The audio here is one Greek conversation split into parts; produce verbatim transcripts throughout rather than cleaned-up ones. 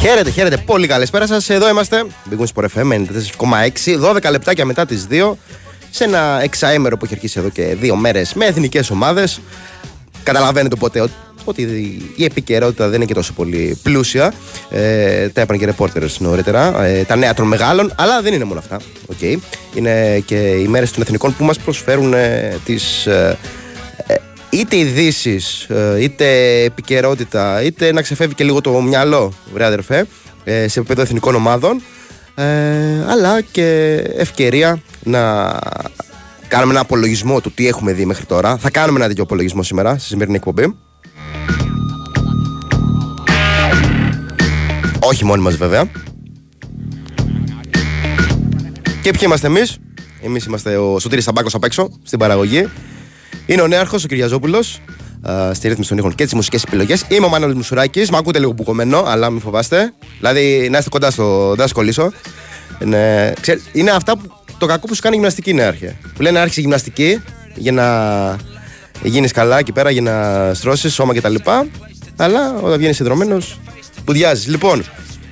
Χαίρετε, χαίρετε. Πολύ καλησπέρα σας. Εδώ είμαστε. Μπήκουν Sport εφ εμ ενενήντα τέσσερα κόμμα έξι. δώδεκα λεπτάκια μετά τις δύο. Σε ένα εξαήμερο που έχει αρχίσει εδώ και δύο μέρες με εθνικές ομάδες. Καταλαβαίνετε ποτέ ότι η επικαιρότητα δεν είναι και τόσο πολύ πλούσια. Ε, τα έπαιρνε και ρεπόρτερες νωρίτερα. Ε, τα νέα των μεγάλων. Αλλά δεν είναι μόνο αυτά. Okay. Είναι και οι μέρες των εθνικών που μας προσφέρουν ε, τις. Ε, Είτε ειδήσεις, είτε επικαιρότητα, είτε να ξεφεύγει και λίγο το μυαλό, βρε αδερφέ, σε επίπεδο εθνικών ομάδων, αλλά και ευκαιρία να κάνουμε ένα απολογισμό του τι έχουμε δει μέχρι τώρα. Θα κάνουμε ένα τέτοιο απολογισμό σήμερα, στη σημερινή εκπομπή. Όχι μόνοι μας βέβαια. Και ποιοι είμαστε εμείς? Εμείς είμαστε ο Σωτήρης Σαμπάκος απ' έξω, στην παραγωγή. Είναι ο Νέαρχος, ο Κυριαζόπουλος, στη ρύθμιση των ήχων και τις μουσικές επιλογές. Είμαι ο Μανώλης Μουσουράκης, μ' ακούτε λίγο μπουκωμένο, αλλά μην φοβάστε. Δηλαδή, να είστε κοντά στο δάσκολίσο. Είναι, είναι αυτά που, το κακό που σου κάνει η γυμναστική, Νέαρχε. Που λένε άρχισε η γυμναστική για να γίνεις καλά εκεί πέρα, για να στρώσεις σώμα κτλ. Αλλά όταν βγαίνεις συνδρομένος, πουδιάζεις. Λοιπόν,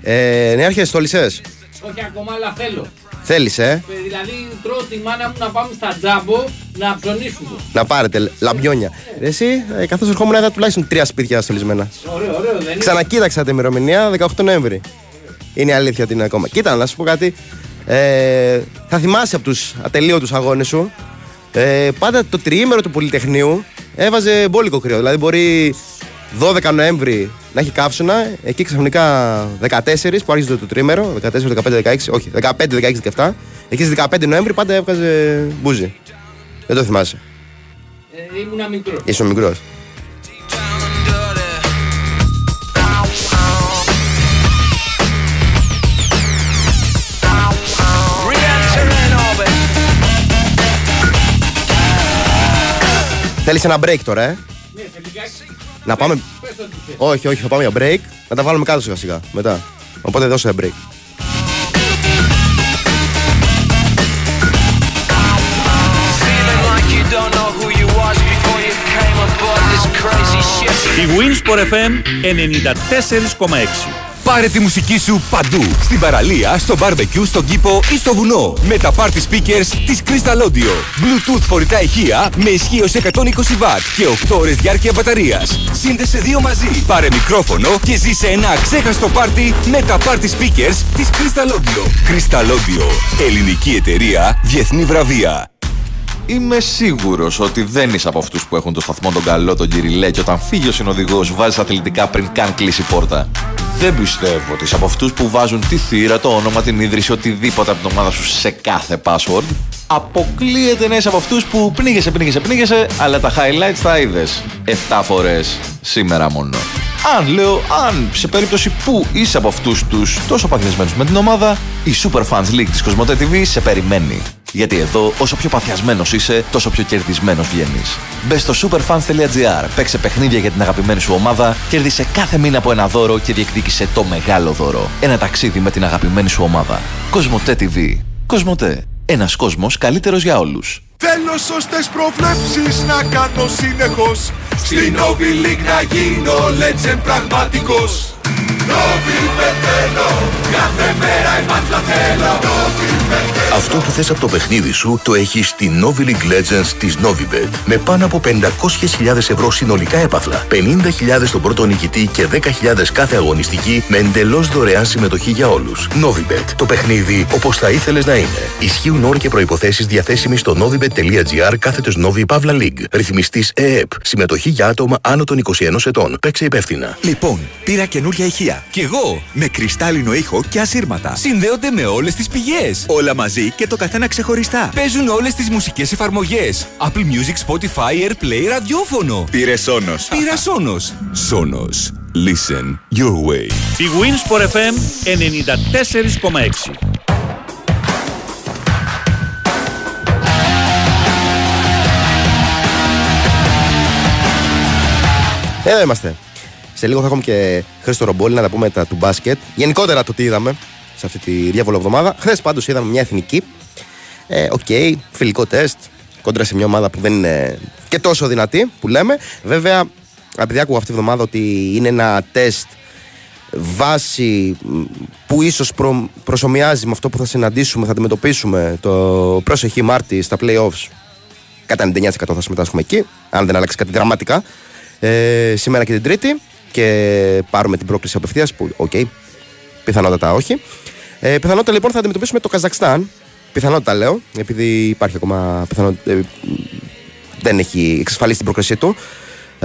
ε, Νέαρχε, στόλισες? Όχι ακόμα, αλλά θέλω. Θέλεις, ε. Δηλαδή, τρώω τη μάνα μου να πάμε στα τζάμπο να ψωνίσουμε. Να πάρετε λαμπιόνια. Ε, εσύ, ε, καθώς ερχόμουν, είδα τουλάχιστον τρία σπίτια στολισμένα. Ωραίο, ωραίο, δεν είναι. Ξανακοίταξα την ημερομηνία δεκαοκτώ Νοέμβρη. Είναι η αλήθεια ότι είναι ακόμα. Κοίτα, να σου πω κάτι. Ε, θα θυμάσαι από τους ατελείωτους αγώνες σου. Ε, πάντα το τριήμερο του Πολυτεχνείου έβαζε μπόλικο κρύο. Δηλαδή, μπορεί δώδεκα Νοέμβρη να έχει καύσωνα, εκεί ξαφνικά δεκατέσσερα που άρχισε το τρίμερο, δεκατέσσερα, δεκαπέντε, δεκαέξι, όχι, δεκαπέντε, δεκαέξι, δεκαεπτά, εκεί στις δεκαπέντε Νοέμβρη πάντα έβγαζε μπούζι. Δεν το θυμάσαι. Ε, ήμουνα μικρός. Ήσουν μικρός. Θέλεις ένα break τώρα, ε? Ναι, τελικά. Να πάμε. Όχι, όχι, θα πάμε για break. Να τα βάλουμε κάτω σιγά σιγά μετά. Οπότε δώσε ένα break. Η Winsport εφ εμ ενενήντα τέσσερα κόμμα έξι. Πάρε τη μουσική σου παντού. Στην παραλία, στο μπαρμπεκιού, στον κήπο ή στο βουνό. Με τα party speakers της Crystal Audio. Bluetooth φορητά ηχεία με ισχύος εκατόν είκοσι watt και οκτώ ώρες διάρκεια μπαταρίας. Σύνδεσε δύο μαζί. Πάρε μικρόφωνο και ζήσε ένα ξέχαστο πάρτι με τα party speakers της Crystal Audio. Crystal Audio. Ελληνική εταιρεία. Διεθνή βραβεία. Είμαι σίγουρος ότι δεν είσαι από αυτούς που έχουν το σταθμό τον καλό, τον κυριλέ, και όταν φύγει ο συνοδηγός βάζεις αθλητικά πριν καν κλείσει πόρτα. Δεν πιστεύω ότι είσαι από αυτούς που βάζουν τη θύρα, το όνομα, την ίδρυση, οτιδήποτε από την ομάδα σου σε κάθε password. Αποκλείεται να είσαι από αυτούς που πνίγεσαι, πνίγεσαι, πνίγεσαι, αλλά τα highlights τα είδες επτά φορές σήμερα μόνο. Αν, λέω, αν σε περίπτωση που είσαι από αυτούς τους τόσο παθιασμένους με την ομάδα, η Super Fans League της Cosmote τι βι σε περιμένει. Γιατί εδώ, όσο πιο παθιασμένος είσαι, τόσο πιο κερδισμένος βγαίνεις. Μπε στο superfans τελεία gr, παίξε παιχνίδια για την αγαπημένη σου ομάδα, κέρδισε κάθε μήνα από ένα δώρο και διεκδίκησε το μεγάλο δώρο. Ένα ταξίδι με την αγαπημένη σου ομάδα. Cosmote τι βι. Cosmote. Ένας κόσμος καλύτερος για όλους. Θέλω σωστές προβλέψεις να κάνω συνεχώς. Στην Novi League να γίνω legend πραγματικός. Novibet θέλω, κάθε μέρα η μάτια θέλω. Novibet. Αυτό που θες από το παιχνίδι σου το έχεις στη Novi League Legends της Novibet. Με πάνω από πεντακόσιες χιλιάδες ευρώ συνολικά έπαθλα, πενήντα χιλιάδες στον πρώτο νικητή και δέκα χιλιάδες κάθε αγωνιστική, με εντελώς δωρεάν συμμετοχή για όλους. Novibet, το παιχνίδι όπως θα ήθελες να είναι. Ισχύουν όροι και προϋποθέσεις διαθέσιμοι στο novibet τελεία gr κάθετος Novi Pavla League. Ρυθμιστής ΕΕΠ. Συμμετοχή για άτομα άνω των είκοσι ενός ετών. Παίξε υπεύθυνα. Λοιπόν, πήρα καινούρια ηχεία. Κι εγώ! Με κρυστάλλινο ήχο και ασύρματα. Συνδέονται με όλες τις πηγές. Όλα μαζί και το καθένα ξεχωριστά. Παίζουν όλες τις μουσικές εφαρμογές. Apple Music, Spotify, Airplay, ραδιόφωνο. Πήρε Sonos. Πήρα Sonos. Sonos. Listen your way. Η Winsport εφ εμ ενενήντα τέσσερα κόμμα έξι. Εδώ είμαστε. Σε λίγο θα έχουμε και Χρήστο Ρομπόλη να τα πούμε τα του μπάσκετ. Γενικότερα το τι είδαμε σε αυτή τη διάβολο εβδομάδα. Χθες πάντως είδαμε μια εθνική. Οκ, ε, okay, φιλικό τεστ. Κόντρα σε μια ομάδα που δεν είναι και τόσο δυνατή που λέμε. Βέβαια Επειδή άκουγα αυτή τη βδομάδα ότι είναι ένα τεστ βάση που ίσως προ, προσομοιάζει με αυτό που θα συναντήσουμε, θα αντιμετωπίσουμε το προσεχή Μάρτη στα play-offs. Κατά ενενήντα εννιά τοις εκατό θα συμμετάσχουμε εκεί, αν δεν αλλάξει κάτι δραματικά. Ε, σήμερα και την Τρίτη, και πάρουμε την πρόκληση απευθείας, που οκ, okay, πιθανότατα όχι. Ε, πιθανότατα λοιπόν θα αντιμετωπίσουμε το Καζακστάν. Πιθανότατα λέω, επειδή υπάρχει ακόμα πιθανότητα, ε, δεν έχει εξασφαλίσει την πρόκλησή του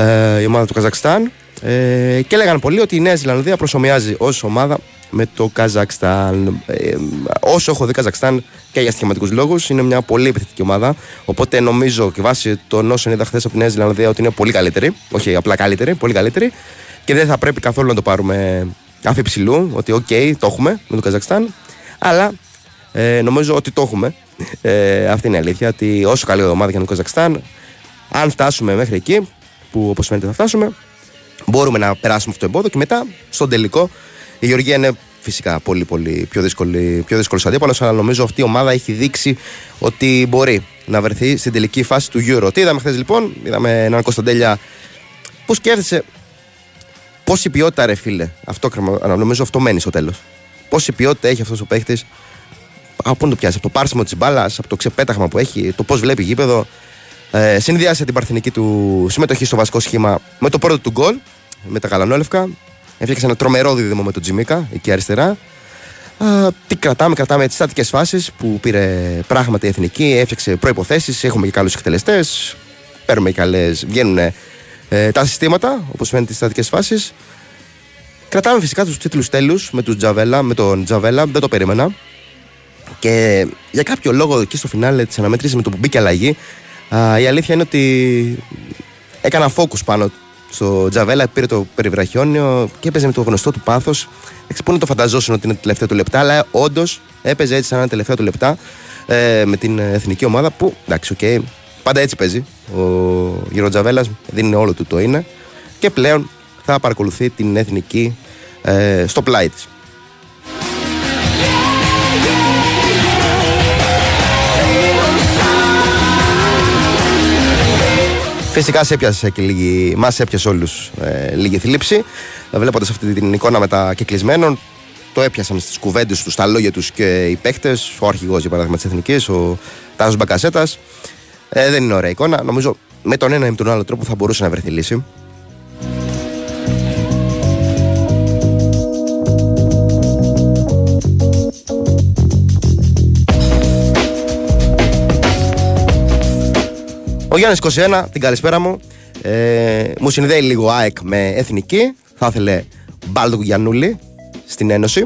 ε, η ομάδα του Καζακστάν. Ε, και λέγανε πολλοί ότι η Νέα Ζηλανδία προσομοιάζει ως ομάδα με το Καζακστάν. Ε, όσο έχω δει Καζακστάν, και για στοιχηματικούς λόγους, είναι μια πολύ επιθετική ομάδα. Οπότε νομίζω, και βάσει των όσων είδα χθες από τη Νέα Ζηλανδία, ότι είναι πολύ καλύτερη. Όχι απλά καλύτερη, πολύ καλύτερη. Και δεν θα πρέπει καθόλου να το πάρουμε αφιψηλού, ότι οκ, okay, το έχουμε με το Καζακστάν. Αλλά ε, νομίζω ότι το έχουμε. Ε, αυτή είναι η αλήθεια. Ότι όσο καλή ομάδα και με το Καζακστάν, αν φτάσουμε μέχρι εκεί, που όπως φαίνεται θα φτάσουμε, μπορούμε να περάσουμε αυτό το εμπόδιο, και μετά στον τελικό. Η Γεωργία είναι φυσικά πολύ, πολύ πιο δύσκολη, πιο δύσκολος αντίπαλος, αλλά νομίζω αυτή η ομάδα έχει δείξει ότι μπορεί να βρεθεί στην τελική φάση του Euro. Τι είδαμε χθες λοιπόν? Είδαμε έναν Κωνσταντέλια που σκέφτησε πόση ποιότητα, ρε φίλε. Αυτό, νομίζω αυτό μένει στο τέλος. Πόση ποιότητα έχει αυτός ο παίχτης. Από πού να το πιάσει? Από το πάρσιμο της μπάλας, από το ξεπέταγμα που έχει, το πώς βλέπει γήπεδο. Ε, συνδυάσε την παρθενική του συμμετοχή στο βασικό σχήμα με το πρώτο του γκολ, με τα γαλανόλευκα. Έφτιαξε ένα τρομερό δίδυμο με τον Τζιμίκα, εκεί αριστερά. Α, τι κρατάμε, κρατάμε τις στατικές φάσεις που πήρε πράγματι η εθνική. Έφτιαξε προϋποθέσεις, έχουμε και καλούς εκτελεστές. Παίρνουμε καλές, βγαίνουν ε, τα συστήματα, όπως φαίνεται, τις στατικές φάσεις. Κρατάμε φυσικά τους τίτλους τέλους με, τους Τζαβέλα, με τον Τζαβέλα, δεν το περίμενα. Και για κάποιο λόγο εκεί στο φινάλε της αναμέτρησης, με το που μπήκε αλλαγή, α, η αλήθεια είναι ότι έκανα focus πάνω στο Τζαβέλα, πήρε το περιβραχιόνιο και έπαιζε με το γνωστό του πάθος. Πού να το φανταζόσουν ότι είναι τα τελευταία του λεπτά, αλλά όντως έπαιζε έτσι, σαν ένα τελευταίο του λεπτά, ε, με την εθνική ομάδα που, εντάξει, οκ, okay, πάντα έτσι παίζει. Ο Γιώργο Τζαβέλας δίνει όλο του το είναι, και πλέον θα παρακολουθεί την εθνική ε, στο πλάι της. Φυσικά σε έπιασε και λίγη, μας έπιασε όλους ε, λίγη θλίψη, βλέποντας αυτή την εικόνα με τα κεκλεισμένων. Το έπιασαν στις κουβέντες τους, στα λόγια τους και οι παίκτες. Ο αρχηγός, για παράδειγμα, της Εθνικής, ο Τάσος Μπακασέτας. Ε, δεν είναι ωραία εικόνα. Νομίζω με τον ένα ή τον άλλο τρόπο θα μπορούσε να βρεθεί λύση. Ο Γιάννης είκοσι ένα, την καλησπέρα μου. Ε, μου συνδέει λίγο ΑΕΚ με εθνική. Θα ήθελε Μπάλτοκ Γιαννούλη στην Ένωση.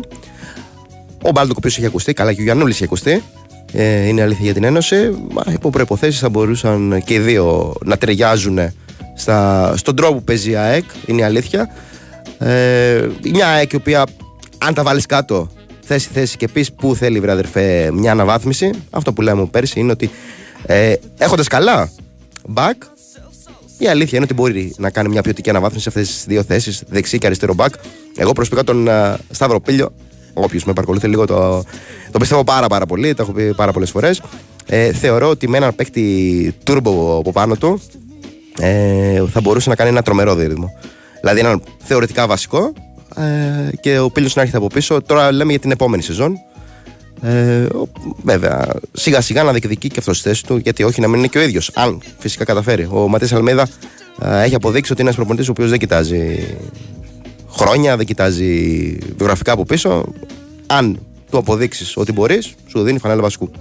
Ο Μπάλτοκ, ο οποίος είχε ακουστεί, καλά, και ο Γιαννούλης είχε ακουστεί. Ε, είναι αλήθεια για την Ένωση. Υπό προϋποθέσεις θα μπορούσαν και οι δύο να ταιριάζουν στα, στον τρόπο που παίζει η ΑΕΚ. Είναι η αλήθεια. Ε, μια ΑΕΚ η οποία, αν τα βάλεις κάτω, θέση-θέση και πεις που θέλει, βρε αδερφέ, μια αναβάθμιση. Αυτό που λέμε πέρσι είναι ότι ε, έχοντας καλά back, η αλήθεια είναι ότι μπορεί να κάνει μια ποιοτική αναβάθμιση σε αυτές τις δύο θέσεις, δεξί και αριστερό back. Εγώ προσωπικά τον uh, Σταύρο Πίλιο, όποιος με παρακολουθεί λίγο, το, το πιστεύω πάρα πάρα πολύ, το έχω πει πάρα πολλές φορές. Ε, θεωρώ ότι με έναν παίκτη turbo από πάνω του ε, θα μπορούσε να κάνει ένα τρομερό δίδυμο. Δηλαδή έναν θεωρητικά βασικό ε, και ο Πίλιος να έρχεται από πίσω. Τώρα λέμε για την επόμενη σεζόν. Ε, βέβαια, σιγά σιγά να διεκδικεί και αυτός τη θέση του, γιατί όχι να μην είναι και ο ίδιος, αν φυσικά καταφέρει. Ο Ματίας Αλμέιδα ε, έχει αποδείξει ότι είναι ένας προπονητής ο οποίος δεν κοιτάζει χρόνια, δεν κοιτάζει βιογραφικά από πίσω. Αν του αποδείξεις ότι μπορείς, σου δίνει φανέλα βασικού.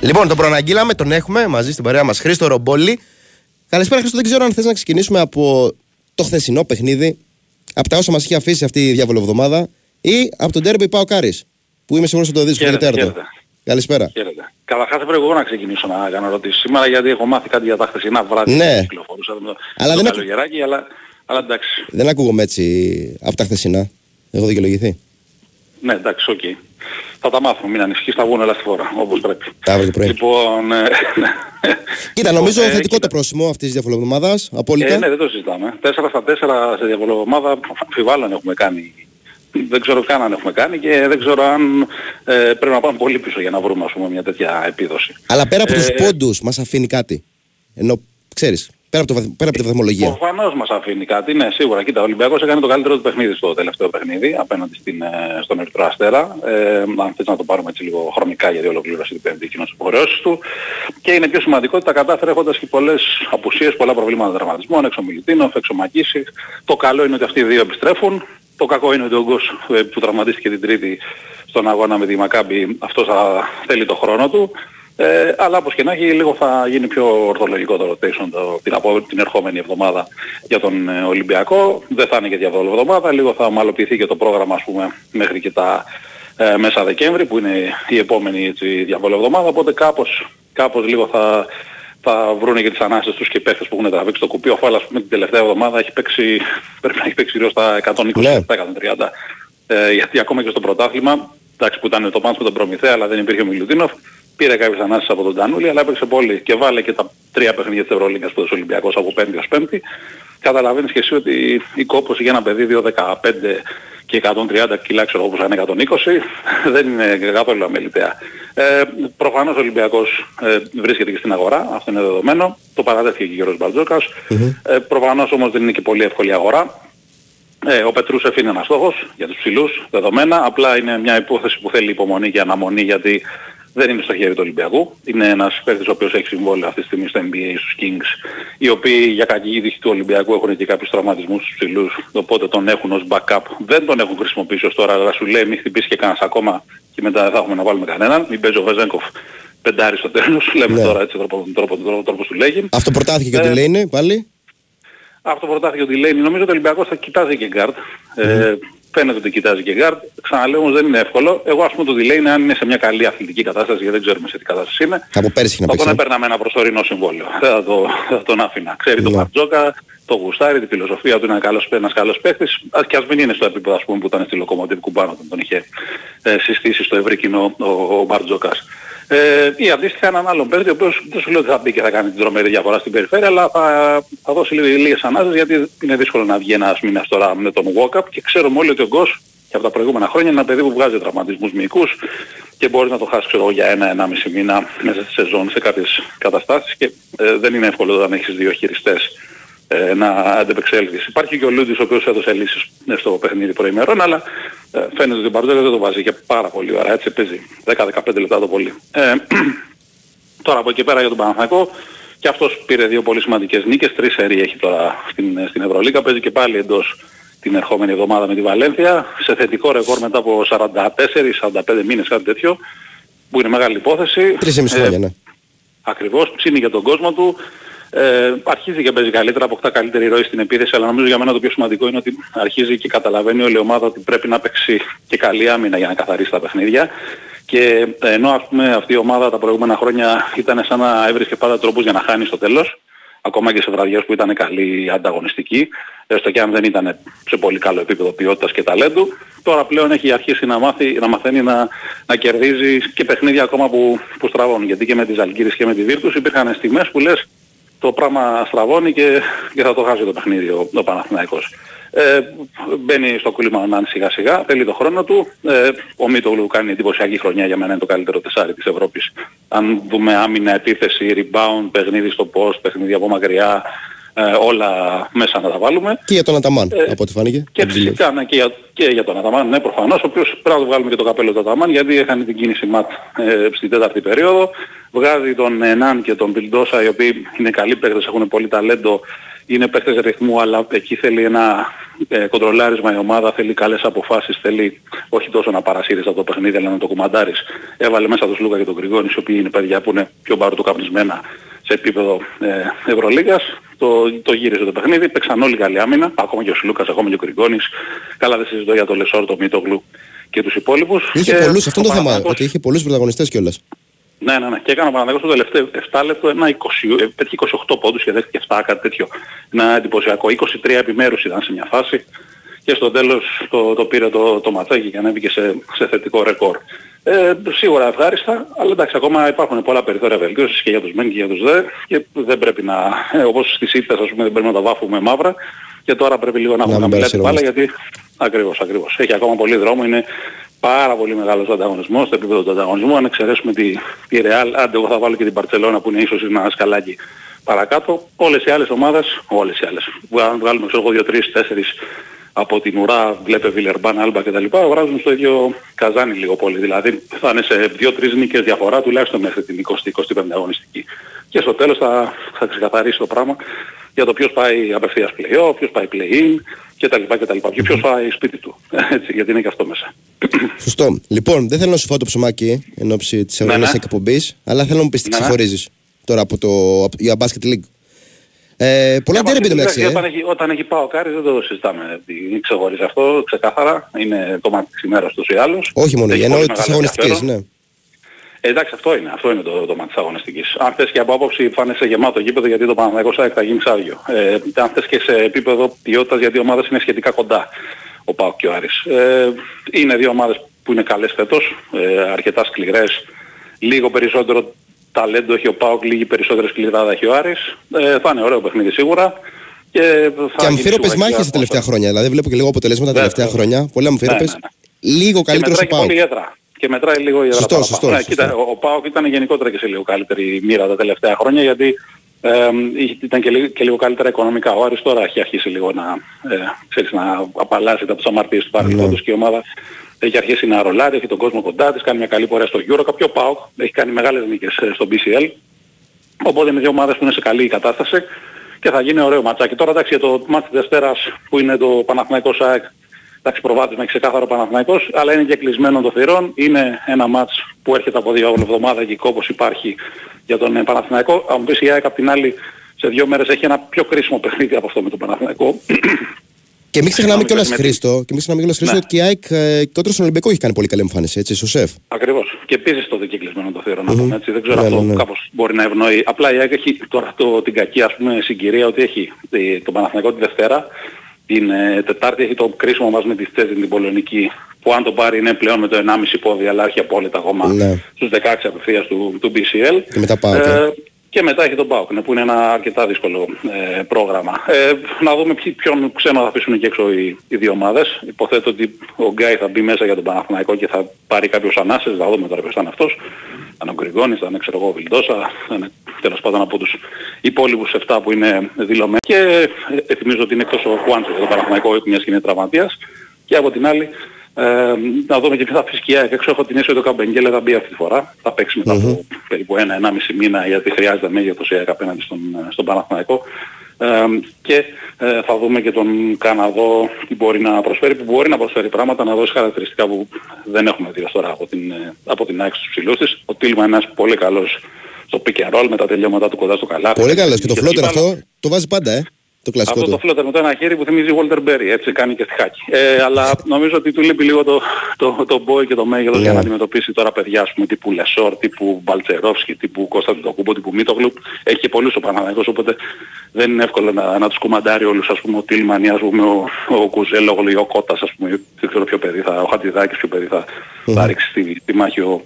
Λοιπόν, τον προαναγγείλαμε, τον έχουμε μαζί στην παρέα μας, Χρήστο Ρομπόλη. Καλησπέρα, Χρήστο. Δεν ξέρω αν θες να ξεκινήσουμε από το χθεσινό παιχνίδι, από τα όσα μας είχε αφήσει αυτή η διαβολοβδομάδα, ή από τον ντέρμπι Πάο Κάρις, που είμαι σίγουρος ότι το δεις. Καλησπέρα. Χαίρετε. Καταρχάς πρέπει εγώ να ξεκινήσω να κάνω ερωτήσεις σήμερα, γιατί έχω μάθει κάτι για τα χθεσινά βράδια. Ναι. Κυκλοφορούσα με το καλογεράκι, αλλά Αλλά εντάξει. Δεν ακούγομαι έτσι από τα χθεσινά. Έχω δικαιολογηθεί. Ναι, εντάξει, οκ. Okay. Θα τα μάθουμε, μην ανησυχείς, θα βγουν όλα στη φορά, όπως πρέπει. Αύριο πρωί. Λοιπόν, ε, ναι. Κοίτα, νομίζω ε, θετικό ε, το πρόσημο αυτής της διαβολοβδομάδας, απόλυτα. Ε, ναι, δεν το συζητάμε. Τέσσερα στα τέσσερα σε διαβολοβδομάδα, αμφιβάλλον έχουμε κάνει. Δεν ξέρω καν αν έχουμε κάνει και δεν ξέρω αν ε, πρέπει να πάμε πολύ πίσω για να βρούμε, ας πούμε, μια τέτοια επίδοση. Αλλά πέρα από ε, τους πόντους μας αφήνει κάτι. Ενώ, ξέρεις, πέρα από, το, πέρα από τη βαθμολογία. Προφανώς μας αφήνει κάτι, ναι, σίγουρα. Κοίτα, ο Ολυμπιακός έκανε το καλύτερο του παιχνίδι στο τελευταίο παιχνίδι, απέναντι στην, στον Ερυθρό Αστέρα. Ε, αν θες να το πάρουμε έτσι λίγο χρονικά, γιατί ολοκλήρωσε την πέμπτη εκείνος υποχρεώσεις του. Και είναι πιο σημαντικό ότι τα κατάφερε έχοντας και πολλές απουσίες, πολλά προβλήματα τραυματισμών, εξομιλητίνοφ, εξομακίσει. Το καλό είναι ότι αυτοί οι δύο επιστρέφουν. Το κακό είναι ότι ο Γκος που τραυματίστηκε την Τρίτη στον αγώνα με τη Μακάμπη, αυτός θα θέλει το χρόνο του. Ε, αλλά όπως και να έχει, λίγο θα γίνει πιο ορθολογικό το rotation το, την, απο, την ερχόμενη εβδομάδα για τον ε, Ολυμπιακό. Δεν θα είναι και διαβόλου εβδομάδα, λίγο θα ομαλοποιηθεί και το πρόγραμμα, ας πούμε, μέχρι και τα ε, μέσα Δεκέμβρη που είναι η επόμενη διαβόλου εβδομάδα. Οπότε κάπως, κάπως λίγο θα, θα βρούνε και τις ανάσες τους και οι παίχτες που έχουν τραβήξει το κουπί. Ο Φάλλας, πούμε, την τελευταία εβδομάδα έχει παίξει, πρέπει να έχει παίξει γύρω στα εκατόν είκοσι με εκατόν τριάντα. Ε, γιατί ακόμα και στο πρωτάθλημα, εντάξει, που ήταν το μάτς με τον Προμηθέα, αλλά δεν υπήρχε ο Μιλουτίνοφ. Πήρε κάποιες ανάσεις από τον Τανούλη, αλλά έπαιξε πολύ και βάλε και τα τρία παιχνίδια της Ευρωλίγκας που έδωσε ο Ολυμπιακός από πέμπτη ως πέμπτη. Καταλαβαίνεις και εσύ ότι η κόπωση για ένα παιδί διακόσια δεκαπέντε και εκατόν τριάντα κιλά, ξέρω όπως είναι εκατόν είκοσι, δεν είναι καθόλου αμεληταία. Ε, προφανώς ο Ολυμπιακός ε, βρίσκεται και στην αγορά, αυτό είναι δεδομένο. Το παραδέχθηκε και ο Γιώργος Μπαλτζόκας. Mm-hmm. Ε, προφανώς όμως δεν είναι και πολύ εύκολη αγορά. Ε, ο Πετρούσεφ είναι ένας στόχος για τους ψηλούς, δεδομένα. Απλά είναι μια υπόθεση που θέλει υπομονή και αναμονή, γιατί δεν είναι στο χέρι του Ολυμπιακού. Είναι ένας παίκτης ο οποίος έχει συμβόλαιο αυτή τη στιγμή στο N B A, στους Kings, οι οποίοι για κακή τύχη του Ολυμπιακού έχουν και κάποιους τραυματισμούς στους ψηλούς, οπότε τον έχουν ως backup. Δεν τον έχουν χρησιμοποιήσει ως τώρα, αλλά σου λέει μην χτυπήσει και κανένας ακόμα και μετά δεν θα έχουμε να βάλουμε κανέναν. Μην παίζει ο Βεζένκοφ πεντάρι στο τέλος, λέμε ναι. Τώρα έτσι τον τρόπο σου λέγει. Αυτό προτάθηκε και ο Ντιλέινι πάλι. Αυτό προτάθηκε ο Ντιλέινι. Νομίζω ότι ο Ολυμπιακός θα κοιτάζει και γκάρτ. Mm. Ε, Φαίνεται ότι κοιτάζει και γκάρτ. Ξαναλέω όμως δεν είναι εύκολο. Εγώ ας πούμε το delay είναι αν είναι σε μια καλή αθλητική κατάσταση, γιατί δεν ξέρουμε σε τι κατάσταση είναι. Από πέρυσι να παίξει. Τον έπαιρναμε ένα προσωρινό συμβόλαιο. Δεν θα, το, θα τον άφηνα. Ξέρει τον Μπαρτζόκα, το γουστάρι, τη φιλοσοφία του, είναι ένας καλός παίκτης. Και ας μην είναι στο επίπεδο ας πούμε που ήταν στη Λοκομοτήβ Κουμπάνο όταν τον είχε ε, συστήσει στο ευρύ κοινό ο, ο Μπαρτζόκας. Ε, ή αντίστοιχα έναν άλλον παίκτη, ο οποίος δεν σου λέω ότι θα μπει και θα κάνει την τρομερή διαφορά στην περιφέρεια, αλλά θα, θα δώσει λίγες ανάσες, γιατί είναι δύσκολο να βγει ένας μήνας τώρα με τον walk-up και ξέρουμε όλοι ότι ο Γκος και από τα προηγούμενα χρόνια είναι ένα παιδί που βγάζει τραυματισμούς μυϊκούς και μπορεί να το χάσει ξέρω, για ένα-ενάμιση μήνα μέσα στη σεζόν σε κάποιες καταστάσεις και ε, δεν είναι εύκολο όταν έχεις δύο χειριστές ε, να αντεπεξέλθεις. Υπάρχει και ο Λούντις ο οποίος έδωσε λύσεις στο παιχνίδι προημερών, αλλά ε, φαίνεται ότι ο Μπαρτζόκα δεν το βάζει και πάρα πολύ ώρα, έτσι παίζει δέκα με δεκαπέντε λεπτά το πολύ. Ε, τώρα από εκεί πέρα για τον Παναθηναϊκό, και αυτός πήρε δύο πολύ σημαντικές νίκες, τρεις σερί έχει τώρα στην, στην Ευρωλίγκα, παίζει και πάλι εντός την ερχόμενη εβδομάδα με τη Βαλένθια, σε θετικό ρεκόρ μετά από σαράντα τέσσερα σαράντα πέντε μήνες, κάτι τέτοιο, που είναι μεγάλη υπόθεση. Τρεις εμείς χρόνια, ναι. Ακριβώς, ψήνει για τον κόσμο του. Ε, αρχίζει και παίζει καλύτερα, αποκτά καλύτερη ροή στην επίθεση, αλλά νομίζω για μένα το πιο σημαντικό είναι ότι αρχίζει και καταλαβαίνει όλη η ομάδα ότι πρέπει να παίξει και καλή άμυνα για να καθαρίσει τα παιχνίδια. Και ενώ ας πούμε αυτή η ομάδα τα προηγούμενα χρόνια ήταν σαν να έβρισκε πάντα τρόπους για να χάνει στο τέλος, ακόμα και σε βραδιές που ήταν καλή ανταγωνιστική, έστω και αν δεν ήταν σε πολύ καλό επίπεδο ποιότητας και ταλέντου, τώρα πλέον έχει αρχίσει να, μάθει, να μαθαίνει να, να κερδίζει και παιχνίδια ακόμα που, που στραβώνουν. Γιατί και με τις Ζαλγκίρις και με τη Βίρτους υπήρχαν στιγμές που λες το πράγμα στραβώνει και, και θα το χάσει το παιχνίδι ο, ο Παναθηναϊκός. Ε, μπαίνει στο κούλημα ο Ναν σιγά σιγά, θέλει το χρόνο του. Ε, ο Μίτογλου κάνει εντυπωσιακή χρονιά, για μένα είναι το καλύτερο τεσάρι της Ευρώπης. Αν δούμε άμυνα, επίθεση, rebound, παιχνίδι στο post, παιχνίδι από μακριά, ε, όλα μέσα να τα βάλουμε. Και για τον Αταμάν, ε, από ό,τι φάνηκε. Και φυσικά ναι, και, για, και για τον Αταμάν, ναι, προφανώς, ο οποίος πρέπει να βγάλουμε και το καπέλο του Αταμάν, γιατί έκανε την κίνηση ΜΑΤ ε, στην τέταρτη περίοδο. Βγάζει τον Ναν και τον Πιλντόσα, οι οποίοι είναι καλοί παίκτες, έχουν πολύ ταλέντο, είναι παίκτες ρυθμού, αλλά εκεί θέλει ένα ε, κοντρολάρισμα η ομάδα, θέλει καλές αποφάσεις, θέλει όχι τόσο να παρασύρεις από το παιχνίδι, αλλά να το κουμαντάρεις. Έβαλε μέσα τον Σλούκα και τον Γκριγόνης, οι οποίοι είναι παιδιά που είναι πιο μπαρουτοκαπνισμένα σε επίπεδο ε, Ευρωλίγας. Το, το γύρισε το παιχνίδι, παίξαν όλοι καλή άμυνα, ακόμα και ο Σλούκας, ακόμα και ο Γκριγόνης. Καλά δεν συζητώ για τον Λεσόρ, τον Μίτογλου και τους υπόλοιπους. Είχε και πολλούς, αυτό το θέμα, ότι είχε πολλούς πρωταγωνιστές κιόλας. Ναι, ναι, ναι. Και έκανε ο Παναθηναϊκός στο τελευταίο επτά λεπτό ένα είκοσι, πέτυχε είκοσι οκτώ πόντους και δέχτηκε επτά, κάτι τέτοιο. Ένα εντυπωσιακό. είκοσι τρία επιμέρους ήταν σε μια φάση και στο τέλος το, το πήρε το, το ματσάκι και ανέβηκε σε, σε θετικό ρεκόρ. Ε, σίγουρα ευχάριστα, αλλά εντάξει, ακόμα υπάρχουν πολλά περιθώρια βελτίωσης και για τους μεν και για τους δε, και δεν πρέπει να, ε, όπως στις ήττες ας πούμε, δεν πρέπει να τα βάφουμε μαύρα, και τώρα πρέπει λίγο να έχουμε χαμηλά την μπάλα, γιατί ακριβώς, ακριβώς. Έχει ακόμα πολύ δρόμο, είναι πάρα πολύ μεγάλος ανταγωνισμός, το επίπεδο του ανταγωνισμού, αν εξαιρέσουμε τη, τη Real, άντε εγώ θα βάλω και την Μπαρτσελώνα που είναι ίσως ένα σκαλάκι παρακάτω, όλες οι άλλες ομάδες, όλες οι άλλες, αν βγάλουμε ξέρω εγώ δύο τρεις τέσσερις από την ουρά, βλέπε Βιλερμπάν, Άλμπα κτλ. Βράζουν στο ίδιο καζάνι λίγο πολύ. Δηλαδή θα είναι σε δύο τρεις νίκες διαφορά τουλάχιστον μέχρι την εικοστή εικοστή πέμπτη αγωνιστική. Και στο τέλος θα, θα ξεκαθαρίσει το πράγμα για το ποιος πάει απευθείας πλεϊό, ποιος πάει play-in κτλ. κτλ. Και ποιος πάει σπίτι του. Έτσι, γιατί είναι και αυτό μέσα. Σωστό. Λοιπόν, δεν θέλω να σου φάω το ψωμάκι εν ώψη της ευρωνής εκπομπής, αλλά θέλω να μου πεις τι ξεχωρίζεις τώρα από το για Basket League. Ε, πολλά τέρμπι το μεταξύ. Όταν, ε. όταν έχει πάω Κάρις δεν το συζητάμε. Ξεχωρίζει αυτό ξεκάθαρα. Είναι το μάτι της ημέρας τους ή άλλους. Όχι μόνο, για εννοώ τις αγωνιστικές, ναι. Ε, εντάξει, αυτό είναι. Αυτό είναι το, το μάτι της αγωνιστικής. Αν θες και από άποψη πάνε σε γεμάτο γήπεδο, γιατί το Παναθηναϊκό θα γίνει ψάριο. Ε, αν θες και σε επίπεδο ποιότητας, γιατί οι ομάδες είναι σχετικά κοντά. Ο ΠΑΟΚ και ο Άρης. Ε, είναι δύο ομάδες που είναι καλές φέτος, ε, αρκετά σκληρές, λίγο περισσότερο ταλέντο έχει ο ΠΑΟΚ, λίγη περισσότερη σκληράδα έχει ο Άρης. Ε, θα είναι ωραίο παιχνίδι σίγουρα. Και, και αμφίροπες μάχες τα τελευταία χρόνια. Δηλαδή βλέπω και λίγο αποτελέσματα τα τελευταία χρόνια. Πολλά αμφίροπες. Ναι, ναι, ναι. Λίγο καλύτερος ο ΠΑΟΚ. Και μετράει λίγο η έδρα. Σωστό, σωστό, ναι, κοίτα, ο ΠΑΟΚ ήταν γενικότερα και σε λίγο καλύτερη μοίρα τα τελευταία χρόνια, γιατί ε, ήταν και λίγο, και λίγο καλύτερα οικονομικά. Ο Άρης τώρα έχει αρχίσει λίγο να, ε, ξέρεις, να απαλλάσσει από τις αμαρτίες του παρελθόντος και η ομάδα έχει αρχίσει να ρολάρει, έχει τον κόσμο κοντά της, κάνει μια καλή πορεία στο Euro, κάποιο ΠΑΟΚ, έχει κάνει μεγάλες νίκες στο μπι σι ελ. Οπότε είναι δύο ομάδες που είναι σε καλή κατάσταση και θα γίνει ωραίο ματσάκι. Τώρα εντάξει, για το μάτι της Δευτέρας που είναι το Παναθηναϊκό ΣΑΕΚ, εντάξει, προβάδισμα έχει ξεκάθαρο Παναθηναϊκός, αλλά είναι και κλεισμένο των θυρών. Είναι ένα μάτς που έρχεται από δύο εβδομάδα και κόπος υπάρχει για τον Παναθηναϊκό. Αν μου πεις η ΑΕΚ απ' την άλλη σε δύο μέρες έχει ένα πιο κρίσιμο παιχνίδι από αυτό με τον Παναθηναϊκό. Και μην ξεχνάμε κιόλας, Χρήστο, και ότι η ΑΕΚ κόντρα στον Ολυμπιακό έχει κάνει πολύ καλή εμφάνιση, έτσι, στο ΣΕΦ. Ακριβώς. Και επίσης το δικύκλισμένο το θεωρώ να πούμε, έτσι. Δεν ξέρω αυτό κάπως μπορεί να ευνοεί. Απλά η ΑΕΚ έχει τώρα την κακή, ας πούμε, συγκυρία ότι έχει τον Παναθηναϊκό τη Δευτέρα. Την Τετάρτη έχει το κρίσιμο μας με τη θέση την Πολωνική, που αν το πάρει είναι πλέον με το ενάμιση πόδι, αλλά έχει απόλυτα ακόμα στους δεκαέξι απευθείας του μπι σι ελ. Και μετά πάμε. Και μετά έχει τον ΠΑΟΚ, που είναι ένα αρκετά δύσκολο ε, πρόγραμμα. Ε, να δούμε ποι, ποιον ξένο θα αφήσουν και έξω οι, οι δύο ομάδες. Υποθέτω ότι ο Γκάι θα μπει μέσα για τον Παναθηναϊκό και θα πάρει κάποιους ανάσες. Θα δούμε τώρα ποιος θα είναι αυτός. Θα είναι ο Γκριγόνης, θα είναι ξέρω εγώ ο Βιλντόσα, θα είναι τέλος πάντων από τους υπόλοιπους επτά που είναι δηλωμένοι. Και ε, θυμίζω ότι είναι εκτός ο Χουάντσο για τον Παναθηναϊκό, μια σκηνή τραυματίας. Και από την άλλη, ε, να δούμε και ποιο θα φυσικά έξω. Έχω την αίσθηση ότι ο Καμπενγκέλε θα μπει αυτή τη φορά. Θα παίξει μετά από mm-hmm. περίπου ένα ενάμιση μήνα, γιατί χρειάζεται μέγεθος ΙΑΚ απέναντι στον, στον Παναθηναϊκό. Ε, και ε, θα δούμε και τον Καναδό τι μπορεί να προσφέρει, που μπορεί να προσφέρει πράγματα, να δώσει χαρακτηριστικά που δεν έχουμε δει τώρα από την, από την άξιση στους ψηλούς της. Ο Τίλμα είναι ένας πολύ καλός στο pick and roll με τα τελειώματα του κοντά στο καλάθι. Πολύ καλός και το φλότερ αυτό το βάζει πάντα, ε. Το αυτό του. Το φλότερ με το ένα χέρι που θυμίζει Walter Berry, έτσι κάνει και στιχάκι. Ε, αλλά νομίζω ότι του λείπει λίγο το, το, το boy και το μέγεθος yeah. για να αντιμετωπίσει τώρα παιδιά ας πούμε, τύπου Λεσόρ, τύπου Μπαλτσερόφσκι, τύπου Κώστα Τιτοκούμπο, τύπου Μίτογλου. Έχει και πολλούς ο Παναθηναϊκός, οπότε δεν είναι εύκολο να, να τους κουμαντάρει όλους, ας πούμε, ο Τίλμαν, ας πούμε, ο, ο Κουζέλο, ο Κώτας, ας πούμε, δεν ξέρω ποιο παιδί θα, ο Χατζηδάκης, ποιο παιδί θα, yeah. θα ρίξει τη, τη μάχη ο,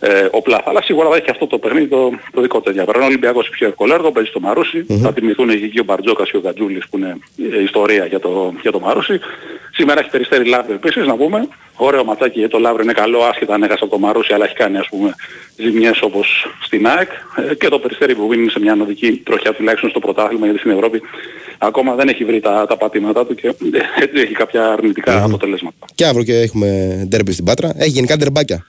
ε, ο Πλάθα. Αλλά σίγουρα θα έχει αυτό το παιχνίδι το, το δικό του ενδιαφέρον. Ο Ολυμπιακός πιο ευκολέργο, παίζει στο Μαρούσι, mm-hmm. θα τιμηθούν εκεί ο Μπαρτζόκας και ο Γκατζούλης που είναι ε, ιστορία για το, για το Μαρούσι. Σήμερα έχει Περιστέρι Λαύριο επίσης, να πούμε. Ωραίο ματσάκι για το Λαύριο, είναι καλό, άσχετα αν έχασε από το Μαρούσι, αλλά έχει κάνει ας πούμε ζημιές όπως στην ΑΕΚ. Ε, και το Περιστέρι που είναι σε μια ανωδική τροχιά τουλάχιστον στο πρωτάθλημα, γιατί στην Ευρώπη ακόμα δεν έχει βρει τα, τα πατήματά του και έτσι έχει κάποια αρνητικά mm-hmm. αποτελέσματα. Και αύριο και έχουμε ντέρμπι στην Πάτρα. Έχει γενικά ντερμπάκια.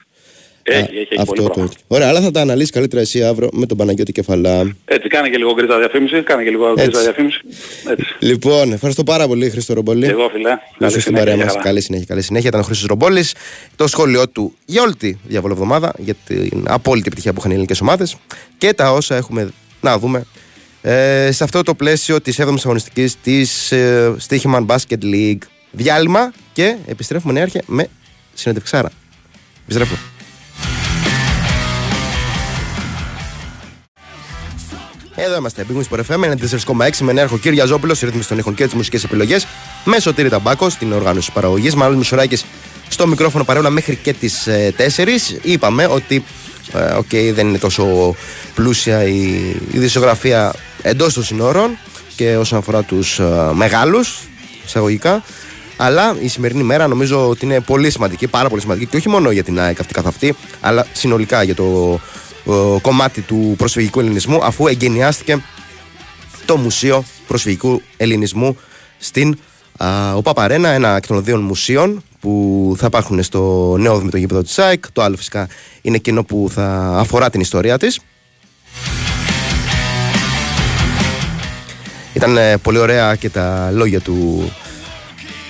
Έχει, έχει, έχει πολύ πράγμα. Ωραία, αλλά θα τα αναλύσεις καλύτερα εσύ αύριο με τον Παναγιώτη Κεφαλά. Έτσι, κάνε και λίγο γκρίζα διαφήμιση. Κάνε και λίγο γκρίζα διαφήμιση. Έτσι. Λοιπόν, ευχαριστώ πάρα πολύ, Χρήστο Ρομπόλη. Εγώ, φιλά. Καλή συνέχεια, καλή συνέχεια. Καλή συνέχεια. Ήταν ο Χρήστος Ρομπόλης. Το σχόλιο του για όλη τη διαβολοβδομάδα, για την απόλυτη επιτυχία που είχαν οι ελληνικές ομάδες και τα όσα έχουμε να δούμε ε, σε αυτό το πλαίσιο της έβδομης αγωνιστικής της ε, Στίχημαν Basket League. Διάλειμμα και επιστρέφουμε, Νέαρχε, με συνέντευξάρα. Επιστρέφουμε. Εδώ είμαστε. Μπήκαμε στο Sport εφ εμ ενενήντα τέσσερα κόμμα έξι με Νέαρχο Κυριαζόπουλο, ρύθμιση των ήχων και τις μουσικές επιλογές. Με Σωτήρη Σαμπάκο στην οργάνωση παραγωγής. Μανώλη Μουσουράκης στο μικρόφωνο παρέολα μέχρι και τις ε, τέσσερις. Είπαμε ότι ε, okay, δεν είναι τόσο πλούσια η, η δισογραφία εντός των συνόρων και όσον αφορά τους ε, μεγάλους, εισαγωγικά. Αλλά η σημερινή μέρα νομίζω ότι είναι πολύ σημαντική, πάρα πολύ σημαντική και όχι μόνο για την ΑΕΚ αυτή καθ' αυτή, αλλά συνολικά για το ο, κομμάτι του προσφυγικού ελληνισμού, αφού εγκαινιάστηκε το Μουσείο Προσφυγικού Ελληνισμού στην α, ο Παπαρένα, ένα εκ των δύο μουσείων που θα υπάρχουν στο νέο γήπεδο της ΑΕΚ. Το άλλο φυσικά είναι εκείνο που θα αφορά την ιστορία της. Ήταν ε, πολύ ωραία και τα λόγια του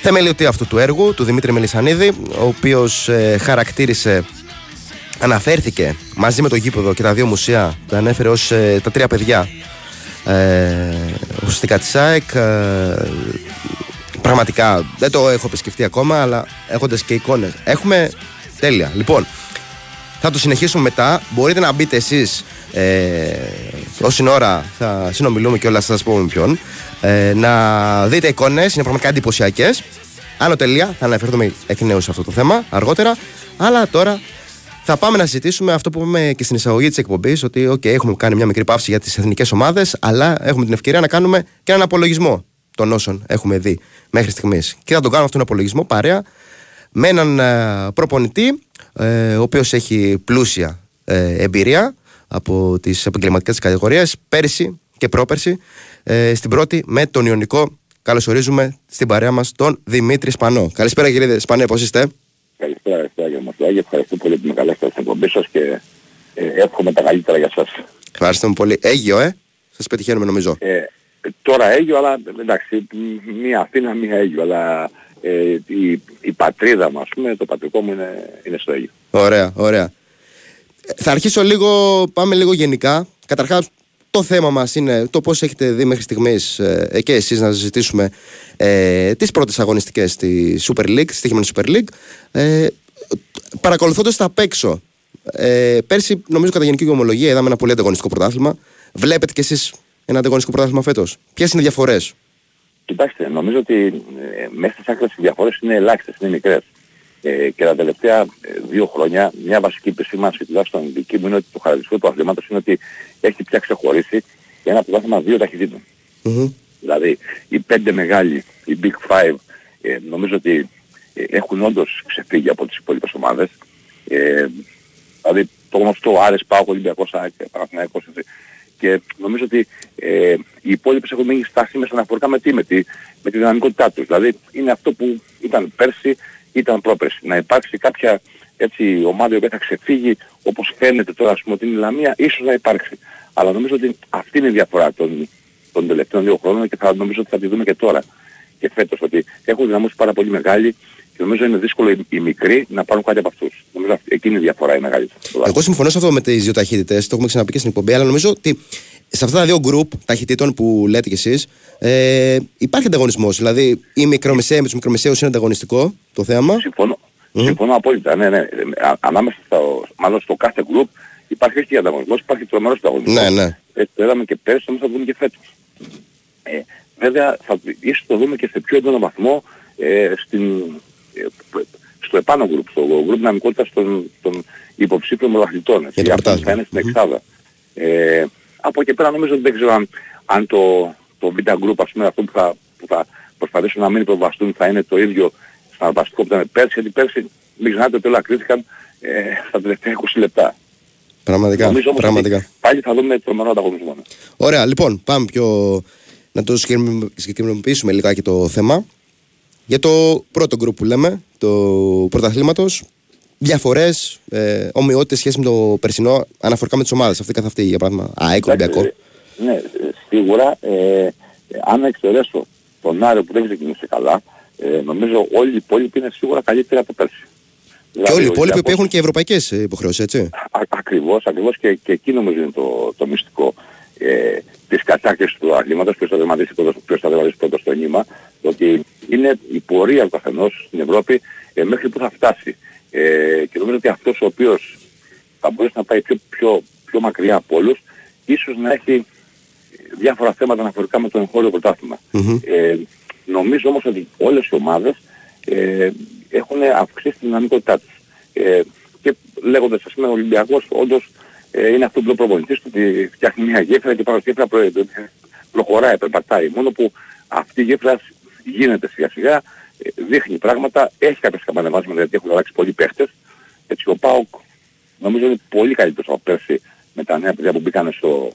θεμελιωτή αυτού του έργου, του Δημήτρη Μελισσανίδη, ο οποίος ε, χαρακτήρισε, αναφέρθηκε μαζί με το γήπεδο και τα δύο μουσεία, τα ανέφερε ως ε, τα τρία παιδιά ε, ουσιαστικά της ΑΕΚ. Ε, πραγματικά δεν το έχω επισκεφτεί ακόμα, αλλά έχοντας και εικόνες έχουμε τέλεια. Λοιπόν, θα το συνεχίσουμε μετά, μπορείτε να μπείτε εσείς ε, όσην ώρα θα συνομιλούμε και όλα, θα σας πούμε ποιον. Ε, να δείτε εικόνες, είναι πραγματικά εντυπωσιακές. Άλλο τελεία, θα αναφερθούμε εκ νέου σε αυτό το θέμα αργότερα. Αλλά τώρα θα πάμε να συζητήσουμε αυτό που είπαμε και στην εισαγωγή της εκπομπής, ότι okay, έχουμε κάνει μια μικρή παύση για τις εθνικές ομάδες, αλλά έχουμε την ευκαιρία να κάνουμε και έναν απολογισμό των όσων έχουμε δει μέχρι στιγμής. Και θα τον κάνουμε αυτόν τον απολογισμό παρέα με έναν προπονητή, ε, ο οποίος έχει πλούσια ε, εμπειρία από τις επαγγελματικές κατηγορίες, πέρσι και πρόπερσι. Ε, στην πρώτη με τον Ιωνικό, καλωσορίζουμε στην παρέα μας τον Δημήτρη Σπανό. Καλησπέρα κύριε Σπανέ, πώς είστε? Καλησπέρα, καλησπέρα κύριε Μασουλάκη, ευχαριστώ πολύ που με καλέσατε στην εκπομπή σας και ε, εύχομαι τα καλύτερα για σας. Ευχαριστούμε πολύ. Αίγιο, ε, σας πετυχαίνουμε νομίζω. Ε, τώρα Αίγιο, αλλά εντάξει, μία Αθήνα, μία Αίγιο, αλλά ε, η, η πατρίδα μου, ας πούμε, το πατρικό μου είναι, είναι στο Αίγιο. Ωραία, ωραία. Θα αρχίσω λίγο, πάμε λίγο γενικά. Καταρχάς, το θέμα μας είναι το πώς έχετε δει μέχρι στιγμής ε, και εσείς να συζητήσουμε ε, τις πρώτες αγωνιστικές στη Super League, στη στοίχημενη Super League. Ε, παρακολουθώντας τα απ' έξω, ε, πέρσι νομίζω κατά γενική ομολογία είδαμε ένα πολύ ανταγωνιστικό πρωτάθλημα. Βλέπετε κι εσείς ένα ανταγωνιστικό πρωτάθλημα φέτος? Ποιες είναι οι διαφορές? Κοιτάξτε, νομίζω ότι ε, μέσα στις άκρες οι διαφορές είναι ελάχιστες, είναι μικρές. Ε, και τα τελευταία δύο χρόνια μια βασική επισήμανση τουλάχιστον δική μου είναι ότι το χαρακτηριστικό του αθλήματος είναι ότι έχει πια ξεχωρίσει ένα πρωτάθλημα δύο ταχυτήτων. Mm-hmm. Δηλαδή οι πέντε μεγάλοι, οι Big Five, ε, νομίζω ότι ε, έχουν όντως ξεφύγει από τις υπόλοιπες ομάδες. Ε, δηλαδή το γνωστό Άρης, ΠΑΟΚ, Ολυμπιακός, Παναθηναϊκός, και νομίζω ότι ε, οι υπόλοιπες έχουν μείνει στάσιμες αναφορικά με, τι, με, τη, με τη δυναμικότητά τους. Δηλαδή είναι αυτό που ήταν πέρσι, ήταν πρόπερση. Να υπάρξει κάποια έτσι ομάδα η οποία θα ξεφύγει, όπως φαίνεται τώρα ας πούμε ότι είναι η Λαμία, ίσως να υπάρξει. Αλλά νομίζω ότι αυτή είναι η διαφορά των, των τελευταίων δύο χρόνων και θα, νομίζω ότι θα τη δούμε και τώρα και φέτος, ότι έχουν δυναμώσει πάρα πολύ μεγάλη και νομίζω είναι δύσκολο οι, οι μικροί να πάρουν κάτι από αυτούς. Νομίζω ότι εκείνη η διαφορά είναι μεγάλη. Εγώ συμφωνώ σε αυτό με τις δύο ταχύτητες, το έχουμε ξαναπεί και στην εκπομπή, αλλά νομίζω ότι σε αυτά τα δύο γκρουπ ταχυτήτων που λέτε κι εσείς, ε, υπάρχει ανταγωνισμός. Δηλαδή η μικρομεσαία με τους μικρομεσαίους είναι ανταγωνιστικό το θέμα. Συμφωνώ, mm. Συμφωνώ απόλυτα. Ναι, ναι. Ανάμεσα στο, μάλλον στο κάθε γκρουπ υπάρχει και ανταγωνισμός, υπάρχει τρομερός ανταγωνισμός. Ναι, ναι. Ε, το είδαμε και πέρυσι, όμως θα το δούμε και φέτος. Ε, βέβαια, θα, ίσως το δούμε και σε πιο έντονο βαθμό ε, στην, ε, στο επάνω γκρουπ, στο γκρουπ δυναμικότητας των, των υποψήφιων μελαθλητών. Και αυτά θα είναι στην Εξάδα. Mm. Ε, Από εκεί πέρα νομίζω ότι δεν ξέρω αν, αν το, το Vita Group, ας πούμε, αυτό που θα, που θα προσπαθήσουν να μην προβαστούν θα είναι το ίδιο σαν βασικό που ήταν πέρσι, γιατί πέρσι μην ξεχνάτε ότι όλα κρίθηκαν ε, στα τελευταία είκοσι λεπτά. Πραγματικά. Νομίζω όμως πραγματικά. Πάλι θα δούμε τρομερό ανταγωνισμό. Ωραία, λοιπόν, πάμε πιο... να το συγκεκριμενοποιήσουμε λιγάκι το θέμα. Για το πρώτο group που λέμε, το πρωταθλήματος, διαφορές, ε, ομοιότητες σχέση με το περσινό αναφορικά με τις ομάδες, αυτή καθ' αυτή για παράδειγμα ΑΕΚ, Ολυμπιακό. Ναι, σίγουρα ε, ε, αν εξαιρέσω τον Άριο που δεν ξεκινήσει καλά, ε, νομίζω όλοι οι υπόλοιποι είναι σίγουρα καλύτεροι από πέρσι. Και δηλαδή, όλοι οι υπόλοιποι που έχουν και ευρωπαϊκές υποχρεώσεις, έτσι. Α, ακριβώς, ακριβώς και, και εκεί νομίζω είναι το, το μυστικό ε, της κατάκτησης του αθλήματος, ποιος θα δερματίσει πρώτος, πρώτος στο νήμα, ότι είναι η πορεία του καθενός στην Ευρώπη ε, μέχρι που θα φτάσει. Ε, και νομίζω ότι αυτός ο οποίος θα μπορούσε να πάει πιο, πιο, πιο μακριά από όλους, ίσως να έχει διάφορα θέματα αναφορικά με το εγχώριο πρωτάθλημα. Mm-hmm. Ε, νομίζω όμως ότι όλες οι ομάδες ε, έχουν αυξήσει την δυναμικότητά τους. Ε, και λέγοντας ας πούμε ο Ολυμπιακός όντως ε, είναι αυτό που το προπονητής του, ότι φτιάχνει μια γέφυρα και πάνω στη γέφυρα προ, προχωράει, περπατάει. Μόνο που αυτή η γέφυρα γίνεται σιγά σιγά, ε, δείχνει πράγματα, έχει κάποιες καμπανεβάσματα γιατί έχουν αλλάξει πολλοί παίχτες. Έτσι ο ΠΑΟΚ νομίζω είναι πολύ καλύτερος από πέρσι με τα νέα παιδιά που μπήκαν στο,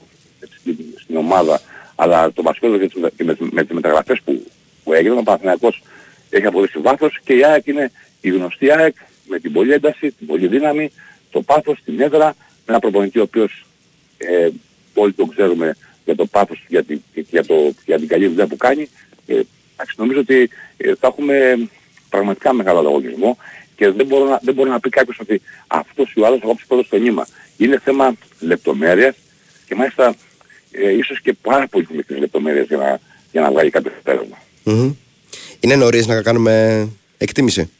στην, στην ομάδα, αλλά το βασικό και με, με τις μεταγραφές που, που έγιναν, ο Παναθηναϊκός έχει αποδείξει βάθος και η ΑΕΚ είναι η γνωστή ΑΕΚ με την πολλή ένταση, την πολλή δύναμη, το πάθος, την έδρα, με ένα προπονητή ο οποίος ε, όλοι τον ξέρουμε για το πάθος, για, τη, για, το, για την καλή δουλειά που κάνει. Ε, νομίζω ότι ε, θα έχουμε πραγματικά μεγάλο ανταγωνισμό. Και δεν μπορεί να, δεν μπορεί να πει κάποιος ότι αυτός ή ο άλλος θα κόψει πρώτος στο νήμα. Είναι θέμα λεπτομέρειας και μάλιστα ε, ίσως και πάρα πολύ μικρές λεπτομέρειες για να, για να βγάλει κάποιο αποτέλεσμα. Mm-hmm. Είναι νωρίς να κάνουμε εκτίμηση,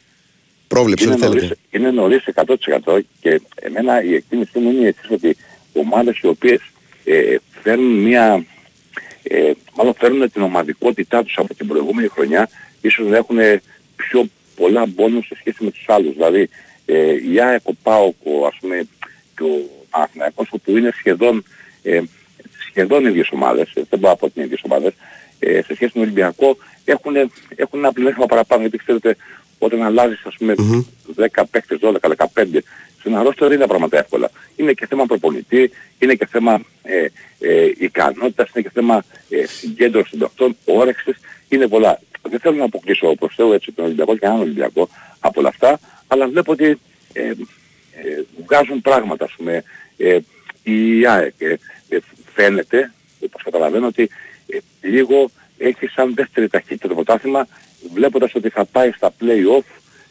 πρόβλεψη, ό,τι θέλετε? Είναι νωρίς εκατό τοις εκατό και εμένα η εκτίμηση μου είναι εξής, ότι ομάδες οι οποίες ε, φέρνουν μια... Ε, μάλλον φέρνουν την ομαδικότητά τους από την προηγούμενη χρονιά, ίσως να έχουν πιο πολλά μπόνους σε σχέση με τους άλλους. Δηλαδή ε, η ΑΕΚ, ο ΠΑΟΚ, ας πούμε, και ο Παναθηναϊκός, που είναι σχεδόν, ε, σχεδόν ίδιες ομάδες, ε, δεν μπορώ να πω ότι είναι ίδιες ομάδες, ε, σε σχέση με τον Ολυμπιακό έχουν, έχουν ένα πλεονέκτημα παραπάνω, γιατί ξέρετε όταν αλλάζεις ας πούμε mm-hmm. δέκα παίκτες, δώδεκα, δεκαπέντε, στην αρρώστια δεν είναι πράγματα εύκολα. Είναι και θέμα προπονητή, είναι και θέμα ε, ε, ικανότητας, είναι και θέμα ε, συγκέντρωσης των παιχτών, όρεξης, είναι πολλά. Δεν θέλω να αποκλείσω προς Θεού έτσι τον Ολυμπιακό και έναν Ολυμπιακό από όλα αυτά, αλλά βλέπω ότι ε, ε, βγάζουν πράγματα, ας πούμε, ε, η ΑΕΚ ε, ε, φαίνεται, όπως καταλαβαίνω, ότι ε, λίγο έχει σαν δεύτερη ταχύτητα το πρωτάθλημα, βλέποντας ότι θα πάει στα play-off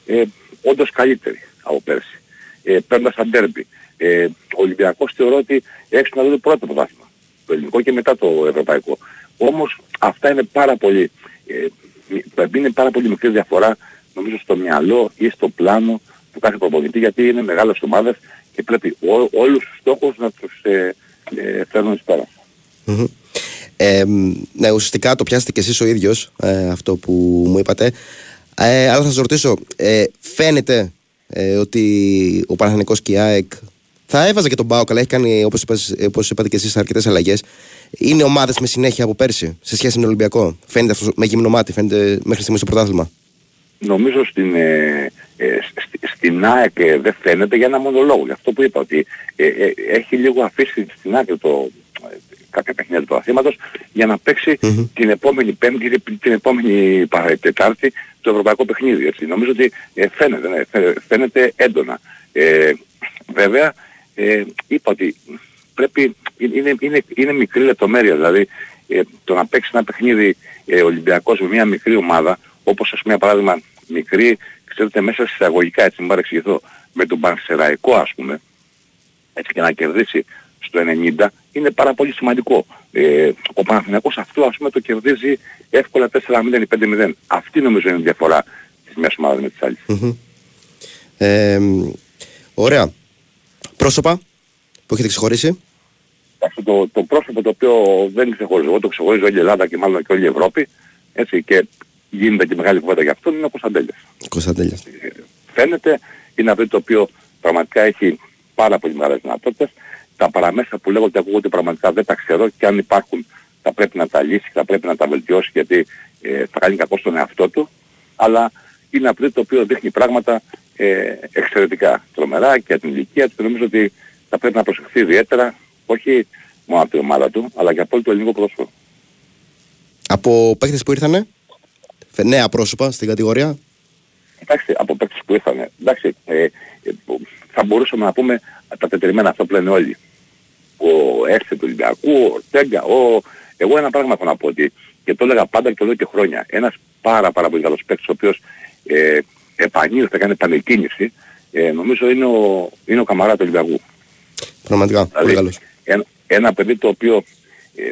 ε, όντως καλύτερη από πέρσι, ε, παίρνοντας τα ντέρμπι. Ε, ο Ολυμπιακός θεωρώ ότι έξω να δει το πρώτο πρωτάθλημα, το ελληνικό και μετά το ευρωπαϊκό. Όμως αυτά είναι πάρα πολύ... Ε, είναι πάρα πολύ μικρή διαφορά νομίζω στο μυαλό ή στο πλάνο του κάθε προπονητή, γιατί είναι μεγάλες ομάδες και πρέπει ό, όλους τους στόχους να τους ε, ε, φέρνουν εις πέρα. Mm-hmm. ε, ναι, ουσιαστικά το πιάσετε και εσείς ο ίδιος ε, αυτό που μου είπατε, ε, αλλά θα σας ρωτήσω, ε, φαίνεται ε, ότι ο Παναθηναϊκός και η ΑΕΚ θα έβαζε και τον ΠΑΟΚ, αλλά έχει κάνει, όπως, είπες, όπως είπατε και εσείς, αρκετές αλλαγές. Είναι ομάδες με συνέχεια από πέρσι σε σχέση με τον Ολυμπιακό? Φαίνεται αυτό με γυμνό μάτι, φαίνεται μέχρι στιγμή στο πρωτάθλημα? Νομίζω στην, ε, ε, στη, στην ΑΕΚ ε, δεν φαίνεται για ένα μόνο λόγο. Για αυτό που είπα, ότι ε, ε, έχει λίγο αφήσει στην άκρη το, ε, κάποια παιχνίδια του πρωταθλήματος για να παίξει mm-hmm. την επόμενη Πέμπτη, την επόμενη Τετάρτη το ευρωπαϊκό παιχνίδι. Έτσι. Νομίζω ότι ε, φαίνεται, ε, φαίνεται έντονα. Ε, βέβαια, Ε, είπα ότι πρέπει, είναι, είναι, είναι μικρή λεπτομέρεια, δηλαδή ε, το να παίξει ένα παιχνίδι ε, Ολυμπιακός με μια μικρή ομάδα, όπως ας πούμε παράδειγμα μικρή, ξέρετε, μέσα σε εισαγωγικά, έτσι μην παρεξηγηθώ, με τον Πανσεραϊκό ας πούμε, έτσι, και να κερδίσει στο ενενήντα, είναι πάρα πολύ σημαντικό. Ε, ο Παναθηναϊκός αυτό ας πούμε το κερδίζει εύκολα τέσσερα μηδέν ή πέντε μηδέν. Αυτή νομίζω είναι η διαφορά της μιας ομάδας με της άλλης. Mm-hmm. ε, Ωραία. Πρόσωπα που έχετε ξεχωρίσει? Το, το πρόσωπο το οποίο δεν ξεχωρίζω, εγώ το ξεχωρίζω όλη η Ελλάδα και μάλλον και όλη η Ευρώπη, έτσι, και γίνεται και μεγάλη κουβέντα για αυτόν, είναι ο Κωνσταντέλιας. Κωνσταντέλιας. Φαίνεται, είναι αυτό το οποίο πραγματικά έχει πάρα πολύ μεγάλες δυνατότητες. Τα παραμέσα που λέγονται ακούγονται πραγματικά δεν τα ξέρω, και αν υπάρχουν θα πρέπει να τα λύσει, θα πρέπει να τα βελτιώσει, γιατί ε, θα κάνει κακό στον εαυτό του. Αλλά είναι αυτό το οποίο δείχνει πράγματα Ε, εξαιρετικά τρομερά και για την ηλικία του, και νομίζω ότι θα πρέπει να προσεχθεί ιδιαίτερα, όχι μόνο από την ομάδα του, αλλά και από όλο το ελληνικό πρόσωπο. Από παίκτες που ήρθανε, νέα πρόσωπα στην κατηγορία. Εντάξει, από παίκτες που ήρθανε, εντάξει, ε, ε, θα μπορούσαμε να πούμε τα τετριμένα, αυτό που λένε όλοι. Ο Έρσε του Ολυμπιακού, ο Ορτέγκα, ο... εγώ ένα πράγμα έχω να πω, ότι, και το έλεγα πάντα και το λέω και χρόνια, ένας πάρα πάρα πολύ καλός παίκτης, ο οποίος ε, επανήλθε, κάνει επανεκκίνηση, ε, νομίζω είναι ο, είναι ο Καμαρά του Ολυμπιακού. Πραγματικά, δηλαδή, πολύ καλός. Ένα, ένα παιδί το οποίο ε,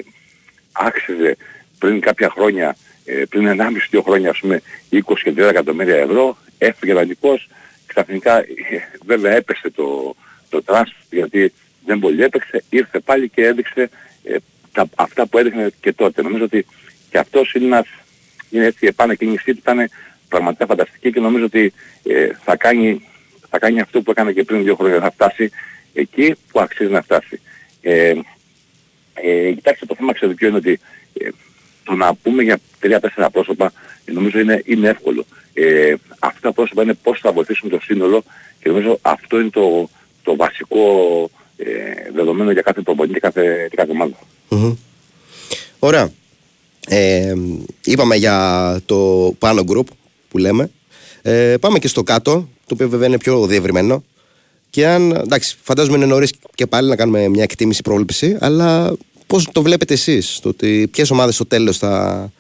άξιζε πριν κάποια χρόνια, ε, πριν ενάμιση με δύο χρόνια, ας πούμε, είκοσι και τριάντα εκατομμύρια ευρώ, έφυγε δανεικός, ξαφνικά ε, βέβαια έπεσε το, το τρανσφερ, γιατί δεν πολύ έπαιξε, ήρθε πάλι και έδειξε ε, τα, αυτά που έδειχνε και τότε. Νομίζω ότι και αυτός είναι ένας, είναι έτσι η επανεκκίνησή του, ήταν πραγματικά φανταστική και νομίζω ότι ε, θα, κάνει, θα κάνει αυτό που έκανε και πριν δύο χρόνια, θα φτάσει εκεί που αξίζει να φτάσει. Ε, ε, κοιτάξτε, το θέμα ξεδικιό είναι ότι ε, το να πούμε για τρία τέσσερα πρόσωπα νομίζω είναι, είναι εύκολο. Ε, αυτά τα πρόσωπα είναι πώς θα βοηθήσουν το σύνολο και νομίζω αυτό είναι το, το βασικό ε, δεδομένο για κάθε προπονητή και κάθε, κάθε ομάδα. Mm-hmm. Ωραία. Ε, είπαμε για το πάνω group που λέμε. Ε, πάμε και στο κάτω, το οποίο βέβαια είναι πιο διευρυμένο. Και αν, εντάξει, φαντάζομαι είναι νωρίς και πάλι να κάνουμε μια εκτίμηση πρόβλεψη, αλλά πώς το βλέπετε εσείς, το ότι ποιες ομάδες στο τέλος θα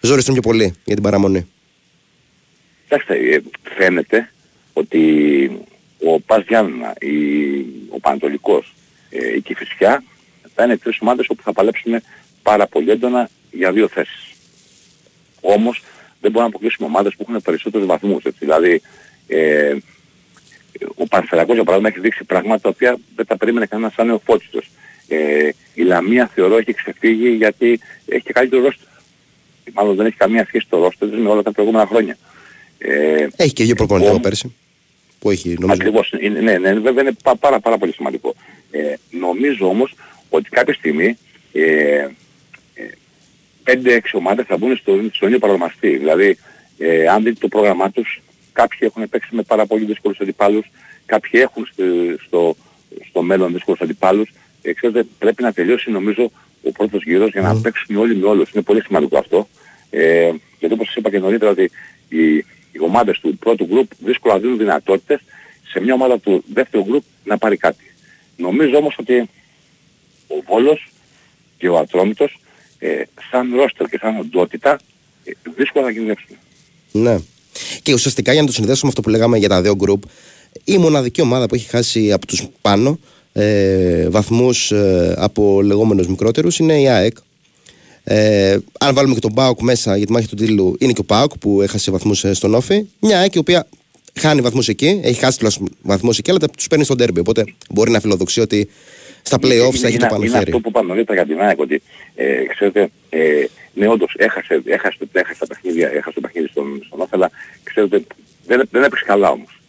ζοριστούν πιο πολύ για την παραμονή? Κοιτάξτε, φαίνεται ότι ο Πας Γιάννενα, ο Πανατολικός, η Κηφισιά θα είναι τρεις ομάδες όπου θα παλέψουν πάρα πολύ έντονα για δύο θέσεις. Όμως δεν μπορούμε να αποκλείσουμε ομάδες που έχουν περισσότερους βαθμούς. Έτσι. Δηλαδή ε, ο Παναθηναϊκός για παράδειγμα έχει δείξει πράγματα τα οποία δεν τα περίμενε κανένας σαν ο Φώτιστος. Ε, η Λαμία θεωρώ έχει ξεφύγει γιατί έχει και καλύτερο ρόστερ. Μάλλον δεν έχει καμία σχέση το ρόστερ με όλα τα προηγούμενα χρόνια. Ε, έχει και δύο προπονητές από πέρσι. Που έχει, νομίζω. Ακριβώς. Ναι, ναι, ναι, βέβαια είναι πάρα, πάρα πολύ σημαντικό. Ε, νομίζω όμως ότι κάποια στιγμή ε, πέντε έξι ομάδες θα μπουν στον στο ίδιο παρονομαστή. Δηλαδή, ε, αν δείτε το πρόγραμμά τους, κάποιοι έχουν παίξει με πάρα πολύ δύσκολους αντιπάλους, κάποιοι έχουν στο, στο, στο μέλλον δύσκολους αντιπάλους. Ε, ξέρετε, πρέπει να τελειώσει νομίζω ο πρώτος γύρος για να mm. παίξουν όλοι με όλους. Είναι πολύ σημαντικό αυτό. Ε, γιατί όπως σας είπα και νωρίτερα, ότι οι, οι ομάδες του πρώτου γκρουπ δύσκολα δίνουν δυνατότητες σε μια ομάδα του δεύτερου γκρουπ να πάρει κάτι. Νομίζω όμως ότι ο Βόλος και ο Ατρόμητος Ε, σαν ρόστερ και σαν οντότητα ε, δύσκολα να κινδυνεύσουν. Ναι. Και ουσιαστικά για να το συνδέσουμε αυτό που λέγαμε για τα δύο γκρουπ, η μοναδική ομάδα που έχει χάσει από τους πάνω ε, βαθμούς ε, από λεγόμενους μικρότερους είναι η ΑΕΚ. Ε, αν βάλουμε και τον ΠΑΟΚ μέσα για τη μάχη του τίτλου, είναι και ο ΠΑΟΚ που έχασε βαθμούς στον Όφη. Μια ΑΕΚ η οποία χάνει βαθμούς εκεί, έχει χάσει τουλάχιστον βαθμούς εκεί, αλλά τους παίρνει στον ντέρμπι. Οπότε μπορεί να φιλοδοξεί ότι στα play-offs θα έχει το πανεφέρει. Είναι αυτό που είπαμε νωρίτερα για την ΑΕΚ, ότι ε, ξέρετε, ε, ναι όντως έχασε, έχασε, έχασε τα παιχνίδια, έχασε το παιχνίδι στον, στον Όφελα, ξέρετε, δεν, δεν έπαιξε καλά όμως.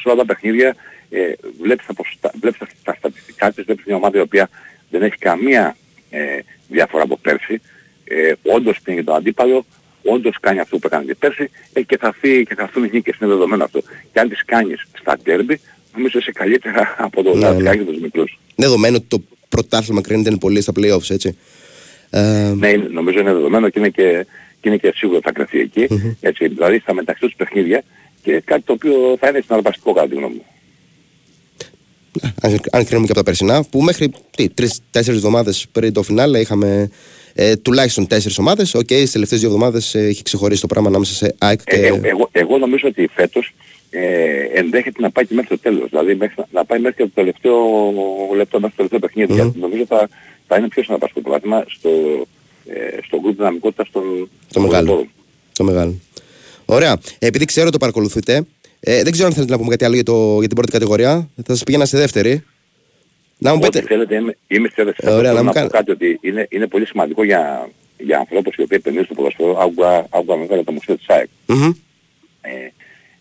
Σε όλα τα παιχνίδια ε, βλέπεις, τα, βλέπεις τα, τα στατιστικά της, βλέπεις μια ομάδα η οποία δεν έχει καμία ε, διαφορά από πέρσι, ε, όντως πήγε τον αντίπαλο, όντως κάνει αυτό που έκανε και πέρσι ε, και θα έρθουν οι νίκες, είναι δεδομένο αυτό. Και αν τις κάνεις στα ντέρμπι, νομίζω είσαι καλύτερα από το ναι, ναι. τους μικρούς. Δεδομένο ότι το πρωτάθλημα κρίνεται πολύ στα play-offs, έτσι. Ναι, νομίζω είναι δεδομένο και είναι και, και, είναι και σίγουρο θα κρυφθεί εκεί. Mm-hmm. Έτσι, δηλαδή στα μεταξύ τους παιχνίδια και κάτι το οποίο θα είναι συναρπαστικό κατά τη γνώμη μου. Αν, αν κρίνουμε και από τα περσινά, που μέχρι τρεις-τέσσερις εβδομάδες πριν το φινάλε είχαμε ε, τουλάχιστον τέσσερις ομάδες. Οκ, okay, στις τελευταίες δύο εβδομάδες ε, έχει ξεχωρίσει το πράγμα ανάμεσα σε ΑΕΚ. Ε, ε, ε, ε, εγώ, εγώ νομίζω ότι φέτος Ε, ενδέχεται να πάει και μέχρι το τέλος, δηλαδή μέχρι, να πάει μέχρι το τελευταίο λεπτό, μέχρι το τελευταίο παιχνίδι, mm. γιατί νομίζω θα, θα είναι πιο συναπαστικό πρόβλημα στο, ε, στο γκρουπ δυναμικότητα στον το μεγάλο. Το μεγάλο. Ωραία. Επειδή ξέρω το παρακολουθείτε, ε, δεν ξέρω αν θέλετε να πούμε κάτι άλλο για, το, για την πρώτη κατηγορία, θα σας πηγαίνα στη δεύτερη. Να μου πείτε. Ό,τι θέλετε, είμαι, είμαι στη δεύτερη. Ωραία, να, να μου κα... πω κάτι ότι είναι, είναι πολύ σημαντικό για, για ανθρώπους οι οποίοι επενδύουν στο ποδόσφαιρο, άκουγα μεγάλα το μουσείο της ΑΕΚ. Mm-hmm. Ε,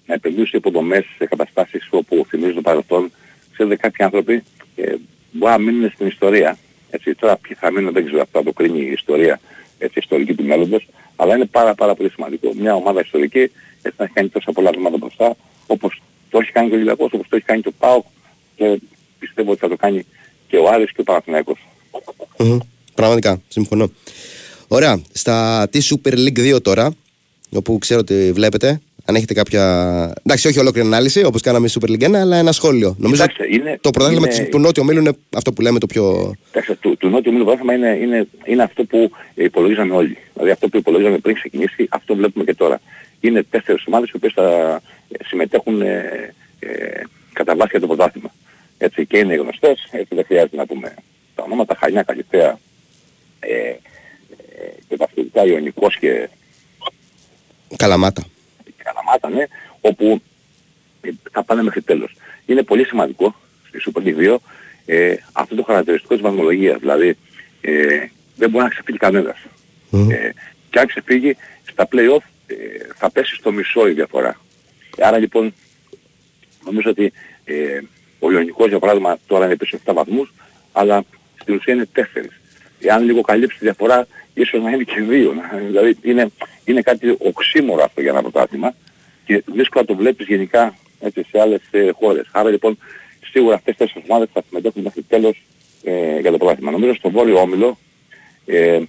να επενδύουν σε υποδομές, σε καταστάσεις όπου θυμίζουν το παρελθόν. Ξέρετε, κάποιοι άνθρωποι ε, μπορεί να μείνουν στην ιστορία. Έτσι, τώρα ποιοι θα μείνουν δεν ξέρω, θα το κρίνει η ιστορία, έτσι, ιστορική του μέλλοντος. Αλλά είναι πάρα, πάρα πολύ σημαντικό. Μια ομάδα ιστορική έτσι, να έχει κάνει τόσα πολλά βήματα μπροστά, όπως το έχει κάνει και ο Ολυμπιακός, όπως το έχει κάνει και ο ΠΑΟΚ και πιστεύω ότι θα το κάνει και ο Άρης και ο Παναθηναϊκός. Mm-hmm. Πραγματικά, συμφωνώ. Ωραία, στα τη Super League δύο τώρα, όπου ξέρω ότι βλέπετε. Αν έχετε κάποια. Εντάξει, όχι ολόκληρη ανάλυση όπως κάναμε στη Super League ένα, αλλά ένα σχόλιο. Νομίζω είναι, το πρωτάθλημα είναι... του Νότιου Ομίλου είναι αυτό που λέμε το πιο. Εντάξει, του, του Νότιου Ομίλου πρωτάθλημα είναι, είναι, είναι αυτό που υπολογίζαμε όλοι. Δηλαδή αυτό που υπολογίζαμε πριν ξεκινήσει, αυτό βλέπουμε και τώρα. Είναι τέσσερις ομάδες οι οποίες θα συμμετέχουν ε, ε, κατά βάση για το πρωτάθλημα. Έτσι και είναι γνωστές, έτσι δεν χρειάζεται να πούμε τα ονόματα. Χανιά, Καλυθέα ε, ε, και τα φυσικά Ιωνικός και. Καλαμάτα. Καλαμάτα, ναι, όπου θα πάνε μέχρι τέλος. Είναι πολύ σημαντικό στη Super League δύο ε, αυτό το χαρακτηριστικό της βαθμολογίας. Δηλαδή ε, δεν μπορεί να ξεφύγει κανένας. Mm. Ε, και αν ξεφύγει στα play-off ε, θα πέσει στο μισό η διαφορά. Άρα λοιπόν νομίζω ότι ε, ο Ιωνικός για παράδειγμα τώρα είναι πίσω επτά βαθμούς, αλλά στην ουσία είναι τέσσερα. Εάν λίγο καλύψει τη διαφορά ίσως να είναι και δύο. Δηλαδή είναι, είναι κάτι οξύμορο αυτό για ένα πρωτάθλημα και δύσκολα το βλέπεις γενικά έτσι, σε άλλες ε, χώρες. Άρα λοιπόν σίγουρα αυτές τις τέσσερις ομάδες θα συμμετέχουν μέχρι τέλος ε, για το πρωτάθλημα. Νομίζω στον Βόρειο Όμιλο ε,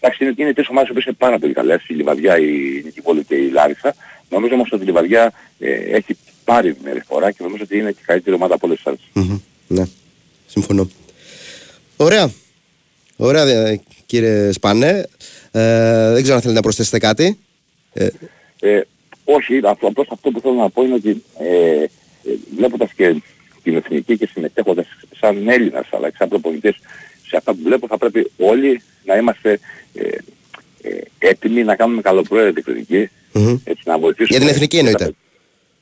εντάξει, είναι, είναι τρεις ομάδες που είναι πάρα πολύ καλές, η Λιβαδιά, η Νικηβόλη και η Λάρισα. Νομίζω όμως ότι η Λιβαδιά ε, έχει πάρει μια φορά και νομίζω ότι είναι και η καλύτερη ομάδα από όλες τις άλλες. Mm-hmm. Ναι, συμφωνώ. Ωραία. Ωραία κύριε Σπανέ. Ε, δεν ξέρω αν θέλετε να προσθέσετε κάτι. Ε, ε, όχι, απλώς αυτό που θέλω να πω είναι ότι ε, ε, βλέποντας και την εθνική και συμμετέχοντας σαν Έλληνας αλλά και σαν προπονητές σε αυτά που βλέπω θα πρέπει όλοι να είμαστε ε, ε, έτοιμοι να κάνουμε καλοπροαίρετη κριτική, mm-hmm. έτσι, να βοηθήσουμε. Για την εθνική εννοείται. Τα,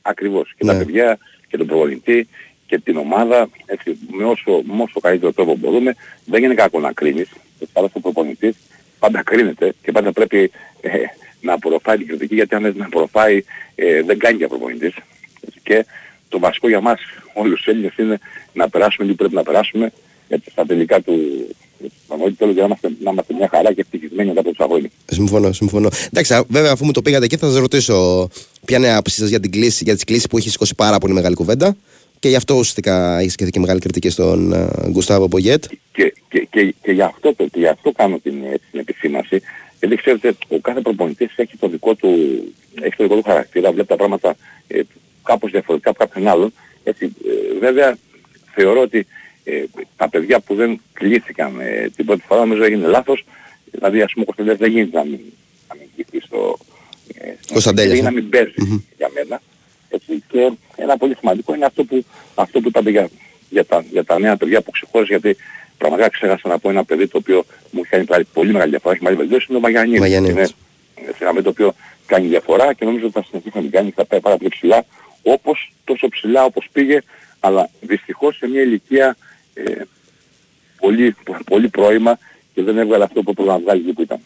ακριβώς. Και yeah. τα παιδιά και τον προπονητή και την ομάδα, έτσι, με όσο, με όσο καλύτερο τρόπο μπορούμε. Δεν είναι κακό να κρίνεις. Άρα ο προπονητής πάντα κρίνεται και πάντα πρέπει ε, να απορροφάει την κριτική, γιατί αν δεν απορροφάει ε, δεν κάνει για προπονητής. Και το βασικό για μας όλους τους Έλληνες είναι να περάσουμε τι πρέπει να περάσουμε, γιατί στα τελικά του Παγκοσμίου για να είμαστε μια χαρά και ευτυχισμένοι μετά από τους αγώνες. Συμφωνώ, συμφωνώ. Εντάξει, βέβαια αφού μου το πήγατε εκεί θα σας ρωτήσω ποια είναι η άποψή σας για την κλίση, για τις κλίσεις που έχει σηκώσει πάρα πολύ μεγάλη κουβέντα. Και γι' αυτό ουσιαστικά έχει σκεφτεί και μεγάλη κριτική στον Γκουστάβο Πογιέτ. Και, και, και, και γι' αυτό, γι' αυτό κάνω την, την επισήμανση. Γιατί ξέρετε, ο κάθε προπονητής έχει το δικό του, έχει το δικό του χαρακτήρα, βλέπει τα πράγματα ε, κάπως διαφορετικά από κάποιον άλλον. Έτσι, ε, βέβαια, θεωρώ ότι ε, τα παιδιά που δεν κλήθηκαν ε, την πρώτη φορά, νομίζω έγινε λάθος. Δηλαδή, ας πούμε, ο Κωνσταντέλης δεν γίνεται να μην, να μην κληθεί στο... Ε, Κωνσταντέλης. Να μην παίζει mm-hmm. για μένα. Έτσι, και ένα πολύ σημαντικό είναι αυτό που, αυτό που είπατε για, για, τα, για τα νέα παιδιά που ξεχώρισε, γιατί πραγματικά ξέχασα να πω ένα παιδί το οποίο μου κάνει πολύ μεγάλη διαφορά, έχει μεγάλη βελτίωση, είναι ο Μαγιανίδης. Είναι ένα παιδί το οποίο κάνει διαφορά και νομίζω ότι θα συνεχίσει να την κάνει, θα πάει πάρα πολύ ψηλά, όπως, τόσο ψηλά όπως πήγε, αλλά δυστυχώς σε μια ηλικία ε, πολύ, πολύ πρώιμα και δεν έβγαλε αυτό που έπρεπε να βγάλει που ήταν.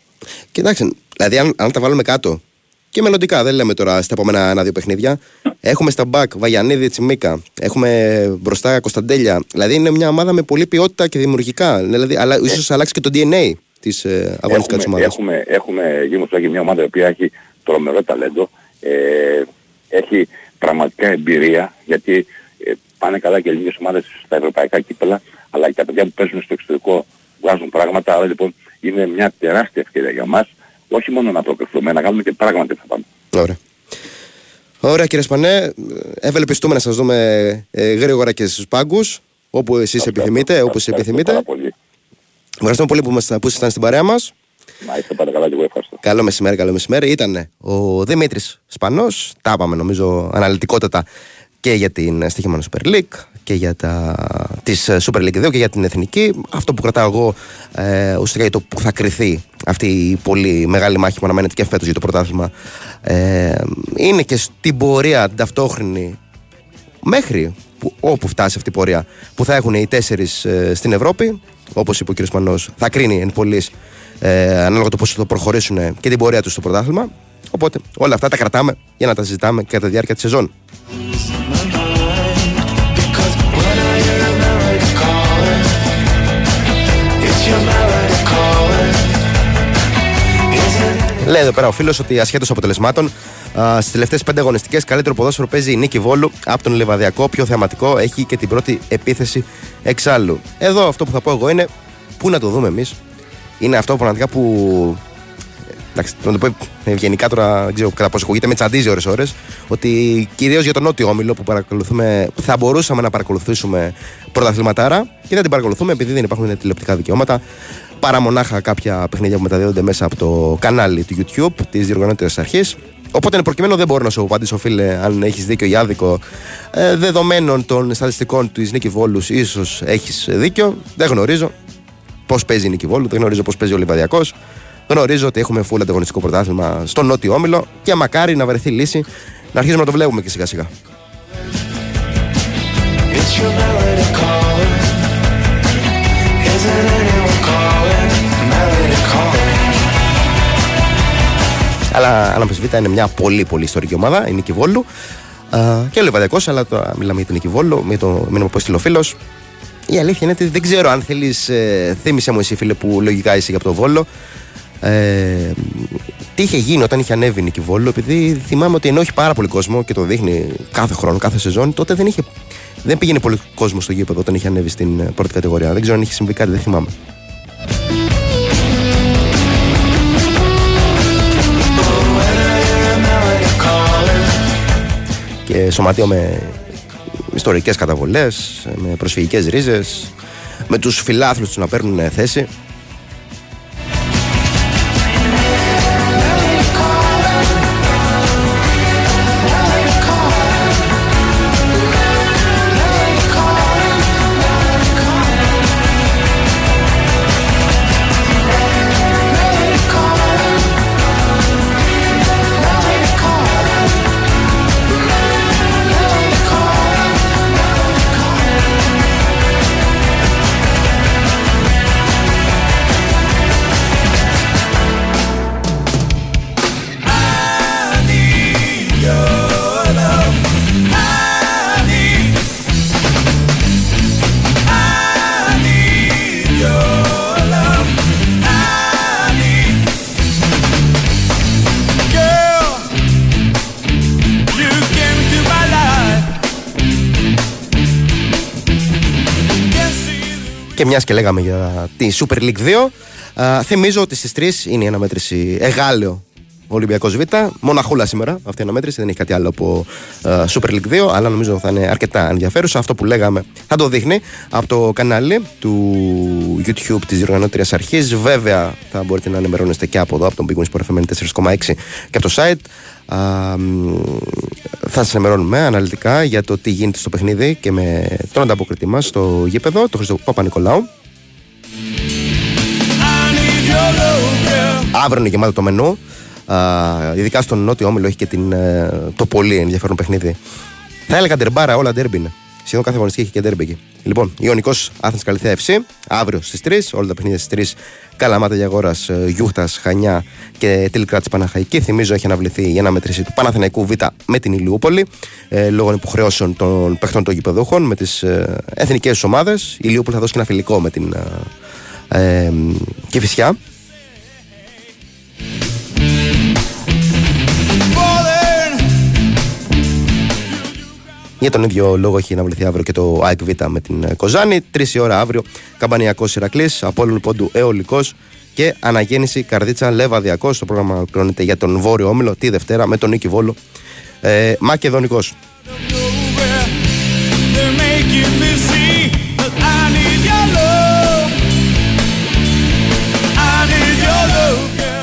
Κοιτάξτε, δηλαδή αν, αν τα βάλουμε κάτω, και μελλοντικά, δεν λέμε τώρα στα επόμενα ένα-δύο παιχνίδια. Έχουμε στα μπακ Βαγιανίδη, Τσιμίκα. Έχουμε μπροστά Κωνσταντέλια. Δηλαδή είναι μια ομάδα με πολλή ποιότητα και δημιουργικά. Δηλαδή, αλλά ίσως αλλάξει και το ντι εν έι της ε, αγωνιστικής της ομάδας. Έχουμε, έχουμε γίνει μια ομάδα η οποία έχει τρομερό ταλέντο. Ε, έχει πραγματικά εμπειρία. Γιατί ε, πάνε καλά και ελληνικές ομάδες στα ευρωπαϊκά κύπελα. Αλλά και τα παιδιά που παίζουν στο εξωτερικό βγάζουν πράγματα. Άρα λοιπόν είναι μια τεράστια ευκαιρία για μας. Όχι μόνο να προκριθούμε, να κάνουμε και πράγματα θα πάμε. Ωραία. Ωραία κύριε Σπανέ, ευελπιστούμε να σας δούμε ε, γρήγορα και στους πάγκους, όπου εσείς επιθυμείτε, όπως επιθυμείτε. Ευχαριστούμε πολύ που, μας, που ήσασταν στην παρέα μας. Να είστε πάντα καλά και εγώ ευχαριστώ. Καλό μεσημέρι, καλό μεσημέρι. Ήτανε ο Δημήτρης Σπανός, τα είπαμε νομίζω αναλυτικότατα και για την στοίχημα Super League και για τα, της Super League δύο και για την Εθνική. Αυτό που κρατάω εγώ ε, ουσιαστικά το που θα κρυθεί αυτή η πολύ μεγάλη μάχη που αναμένεται και φέτος για το πρωτάθλημα ε, είναι και στην πορεία την ταυτόχρονη μέχρι που, όπου φτάσει αυτή η πορεία που θα έχουν οι τέσσερις ε, στην Ευρώπη, όπως είπε ο κ. Σπανός, θα κρίνει εν πολλοίς ε, ανάλογα το πώς θα προχωρήσουν και την πορεία τους στο πρωτάθλημα. Οπότε όλα αυτά τα κρατάμε για να τα συζητάμε κατά τη διάρκεια της σεζόν. Λέει εδώ πέρα ο φίλος ότι ασχέτως αποτελεσμάτων στις τελευταίες πέντε αγωνιστικές καλύτερο ποδόσφαιρο παίζει η νίκη Βόλου από τον Λιβαδιακό, πιο θεαματικό, έχει και την πρώτη επίθεση εξάλλου. Εδώ αυτό που θα πω εγώ είναι πού να το δούμε εμείς. Είναι αυτό πραγματικά που... Εντάξει, να το πω ευγενικά τώρα, δεν ξέρω κατά πόσο ακούγεται, με τσαντίζει ώρες-ώρες, ότι κυρίως για τον Νότιο Όμιλο που παρακολουθούμε, θα μπορούσαμε να παρακολουθήσουμε πρωταθληματάρα και δεν την παρακολουθούμε επειδή δεν υπάρχουν τηλεοπτικά δικαιώματα, παρά μονάχα κάποια παιχνίδια που μεταδίδονται μέσα από το κανάλι του YouTube της διοργανώτριας αρχής. Οπότε εν προκειμένου δεν μπορώ να σου απαντήσω, φίλε, αν έχεις δίκιο ή άδικο. Ε, δεδομένων των στατιστικών της Νίκη Βόλου, ίσως έχεις δίκιο. Δεν γνωρίζω πώς παίζει η Νίκη Βόλου, δεν γνωρίζω πώς παίζει ο Λιβαδιακός. Γνωρίζω ότι έχουμε φούλα ανταγωνιστικό πρωτάθλημα στον Νότιο Όμιλο και μακάρι να βρεθεί λύση να αρχίσουμε να το βλέπουμε και σιγά σιγά. Αλλά αναμφισβήτητα είναι μια πολύ πολύ ιστορική ομάδα, η Νίκη Βόλου. Uh, και ο Λεβαδιακός, αλλά τώρα μιλάμε για την Νίκη Βόλου, με το μήνυμα που έστειλε ο φίλος. Η αλήθεια είναι ότι δεν ξέρω αν θέλεις, ε, θύμισε μου εσύ φίλε που λογικά είσαι για το Βόλο. Ε, τι είχε γίνει όταν είχε ανέβει η Νίκη Βόλου, επειδή θυμάμαι ότι ενώ έχει πάρα πολύ κόσμο και το δείχνει κάθε χρόνο, κάθε σεζόν, τότε δεν, είχε, δεν πήγαινε πολύ κόσμο στο γήπεδο όταν είχε ανέβει στην πρώτη κατηγορία. Δεν ξέρω αν είχε συμβεί κάτι, δεν θυμάμαι. Και σωματείο με ιστορικές καταβολές, με προσφυγικές ρίζες, με τους φιλάθλους τους να παίρνουν θέση. Και μιας και λέγαμε για τη Super League δύο, α, θυμίζω ότι στις τρεις είναι η αναμέτρηση Εγάλαιο Ολυμπιακός Β. Μοναχούλα σήμερα αυτή η αναμέτρηση, δεν έχει κάτι άλλο από α, Super League δύο, αλλά νομίζω θα είναι αρκετά ενδιαφέρουσα. Αυτό που λέγαμε θα το δείχνει από το κανάλι του YouTube της Διοργανώτριας Αρχής. Βέβαια θα μπορείτε να ενημερώνεστε και από εδώ, από τον Big Wings Sport εφ εμ τέσσερα κόμμα έξι και από το site. Α, θα σας ενημερώνουμε αναλυτικά για το τι γίνεται στο παιχνίδι και με τον ανταποκριτή μας στο γήπεδο, τον Χρήστο Παπα-Νικολάου. Αύριο είναι γεμάτο το μενού. Uh, ειδικά στον νότιο όμιλο έχει και την, uh, το πολύ ενδιαφέρον παιχνίδι. Θα έλεγα ντερμπάρα, όλα ντερμπι είναι. Σχεδόν κάθε αγωνιστική έχει και ντερμπι εκεί. Λοιπόν, Ιωνικός Άθενας Καλυθέα εφ σι, αύριο στις τρεις, όλα τα παιχνίδια στις τρεις. Καλαμάτα Γιαγόρας, Γιούχτας, Χανιά και Τιλικράτης Παναχαϊκή. Θυμίζω έχει αναβληθεί η αναμέτρηση του Παναθηναϊκού Β με την Ηλιούπολη, ε, λόγω υποχρεώσεων των παιχτών των γηπεδούχων με τις ε, εθνικές ομάδες. Η Ηλιούπολη θα δώσει και ένα φιλικό με την ε, ε, Κηφισιά. Για τον ίδιο λόγο έχει αναβληθεί αύριο και το ΑΕΚ Β με την Κοζάνη. Τρεις η ώρα αύριο, Καμπανιακός Ηρακλής, Απόλλων Πόντου Αιωλικός και Αναγέννηση Καρδίτσα Λεβαδιακός. Το πρόγραμμα ολοκληρώνεται για τον Βόρειο Όμιλο τη Δευτέρα με τον Νίκη Βόλο ε, Μακεδονικός.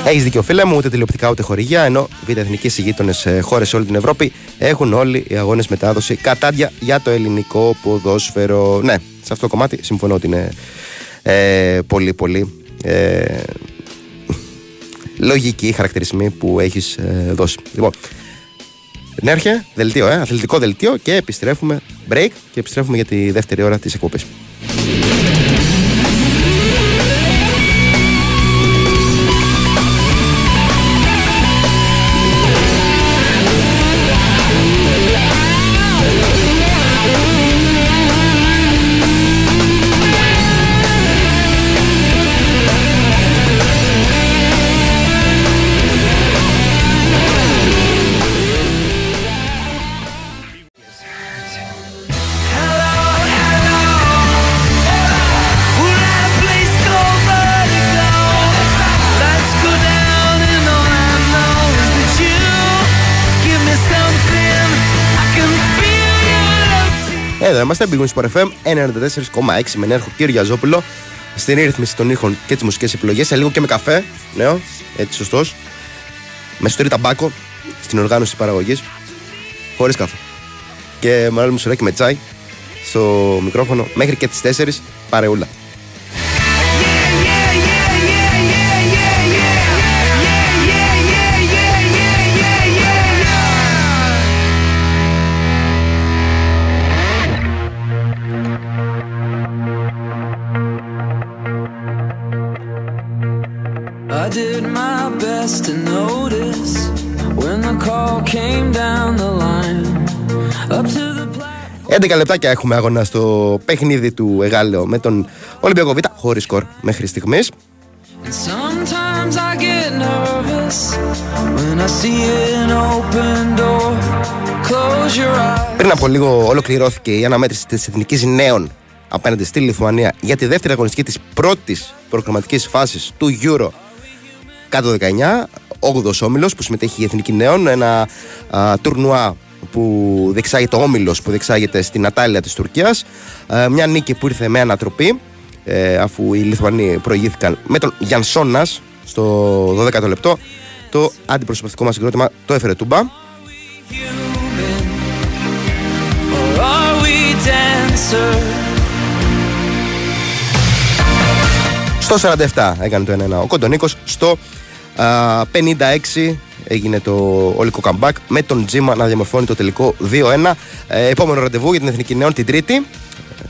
Έχεις δίκιο, φίλε μου, ούτε τηλεοπτικά ούτε χορηγία. Ενώ β' εθνικής οι γείτονες χώρες σε όλη την Ευρώπη έχουν όλοι οι αγώνες μετάδοση κατάντια για το ελληνικό ποδόσφαιρο. Ναι, σε αυτό το κομμάτι συμφωνώ ότι είναι ε, πολύ πολύ ε, λογικοί χαρακτηρισμοί που έχεις ε, δώσει. Λοιπόν, έρχεται δελτίο, ε, αθλητικό δελτίο και επιστρέφουμε break και επιστρέφουμε για τη δεύτερη ώρα της εκπομπής. Εδώ είμαστε, Big Wings Sport εφ εμ ενενήντα τέσσερα κόμμα έξι με Νέαρχο Κυριαζόπουλο στην ρύθμιση των ήχων και τις μουσικές επιλογές. Σε λίγο και με καφέ, νέο, έτσι σωστός. Με Σωτήρη Ταμπάκο στην οργάνωση της παραγωγής. Χωρίς καφέ. Και Μανώλη Μουσουράκη με τσάι στο μικρόφωνο μέχρι και τις τέσσερις παρεούλα. έντεκα λεπτάκια έχουμε αγώνα στο παιχνίδι του Εγάλεο με τον Ολυμπιακό Β, χωρίς σκορ μέχρι στιγμής. Πριν από λίγο ολοκληρώθηκε η αναμέτρηση της Εθνικής Νέων απέναντι στη Λιθουανία για τη δεύτερη αγωνιστική της πρώτης προγραμματικής φάσης του Euro κάτω δεκαεννιά, όγδοος όμιλος που συμμετέχει η Εθνική Νέων, ένα α, τουρνουά που διεξάγεται, όμιλος που διεξάγεται στην Ατάλια της Τουρκίας. Α, μια νίκη που ήρθε με ανατροπή, ε, αφού οι Λιθουανοί προηγήθηκαν με τον Γιανσόνας στο δωδέκατο λεπτό. Το αντιπροσωπευτικό μας συγκρότημα το έφερε τούμπα. Στο σαράντα επτά έκανε το ένα ένα ο Κοντονίκος, στο α, πενήντα έξι έγινε το ολικό comeback με τον Τζίμα να διαμορφώνει το τελικό δύο ένα. Ε, επόμενο ραντεβού για την Εθνική Νέων την Τρίτη,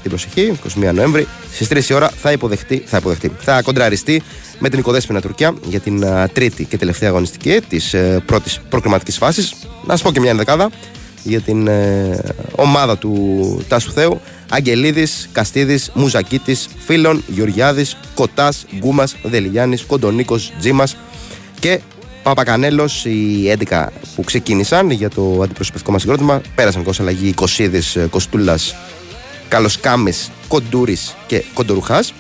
την προσεχή, εικοστή πρώτη Νοέμβρη, στις τρεις η ώρα θα υποδεχτεί, θα, υποδεχτεί, θα κοντραριστεί με την οικοδέσποινα Τουρκία για την α, τρίτη και τελευταία αγωνιστική της α, πρώτης προκριματικής φάσης. Να σας πω και μια ενδεκάδα για την ε, ομάδα του Τάσου Θεού: Αγγελίδης, Καστίδης, Μουζακίτης, Φίλων, Γεωργιάδης, Κοτάς, Γκούμας, Δελιγιάννης, Κοντονίκος, Τζίμας και Παπακανέλος. Οι έντεκα που ξεκίνησαν για το αντιπροσωπευτικό μας συγκρότημα πέρασαν ως αλλαγή: Κωσίδης, Κοστούλας, Καλοσκάμης, Κοντούρης και Κοντορουχάς.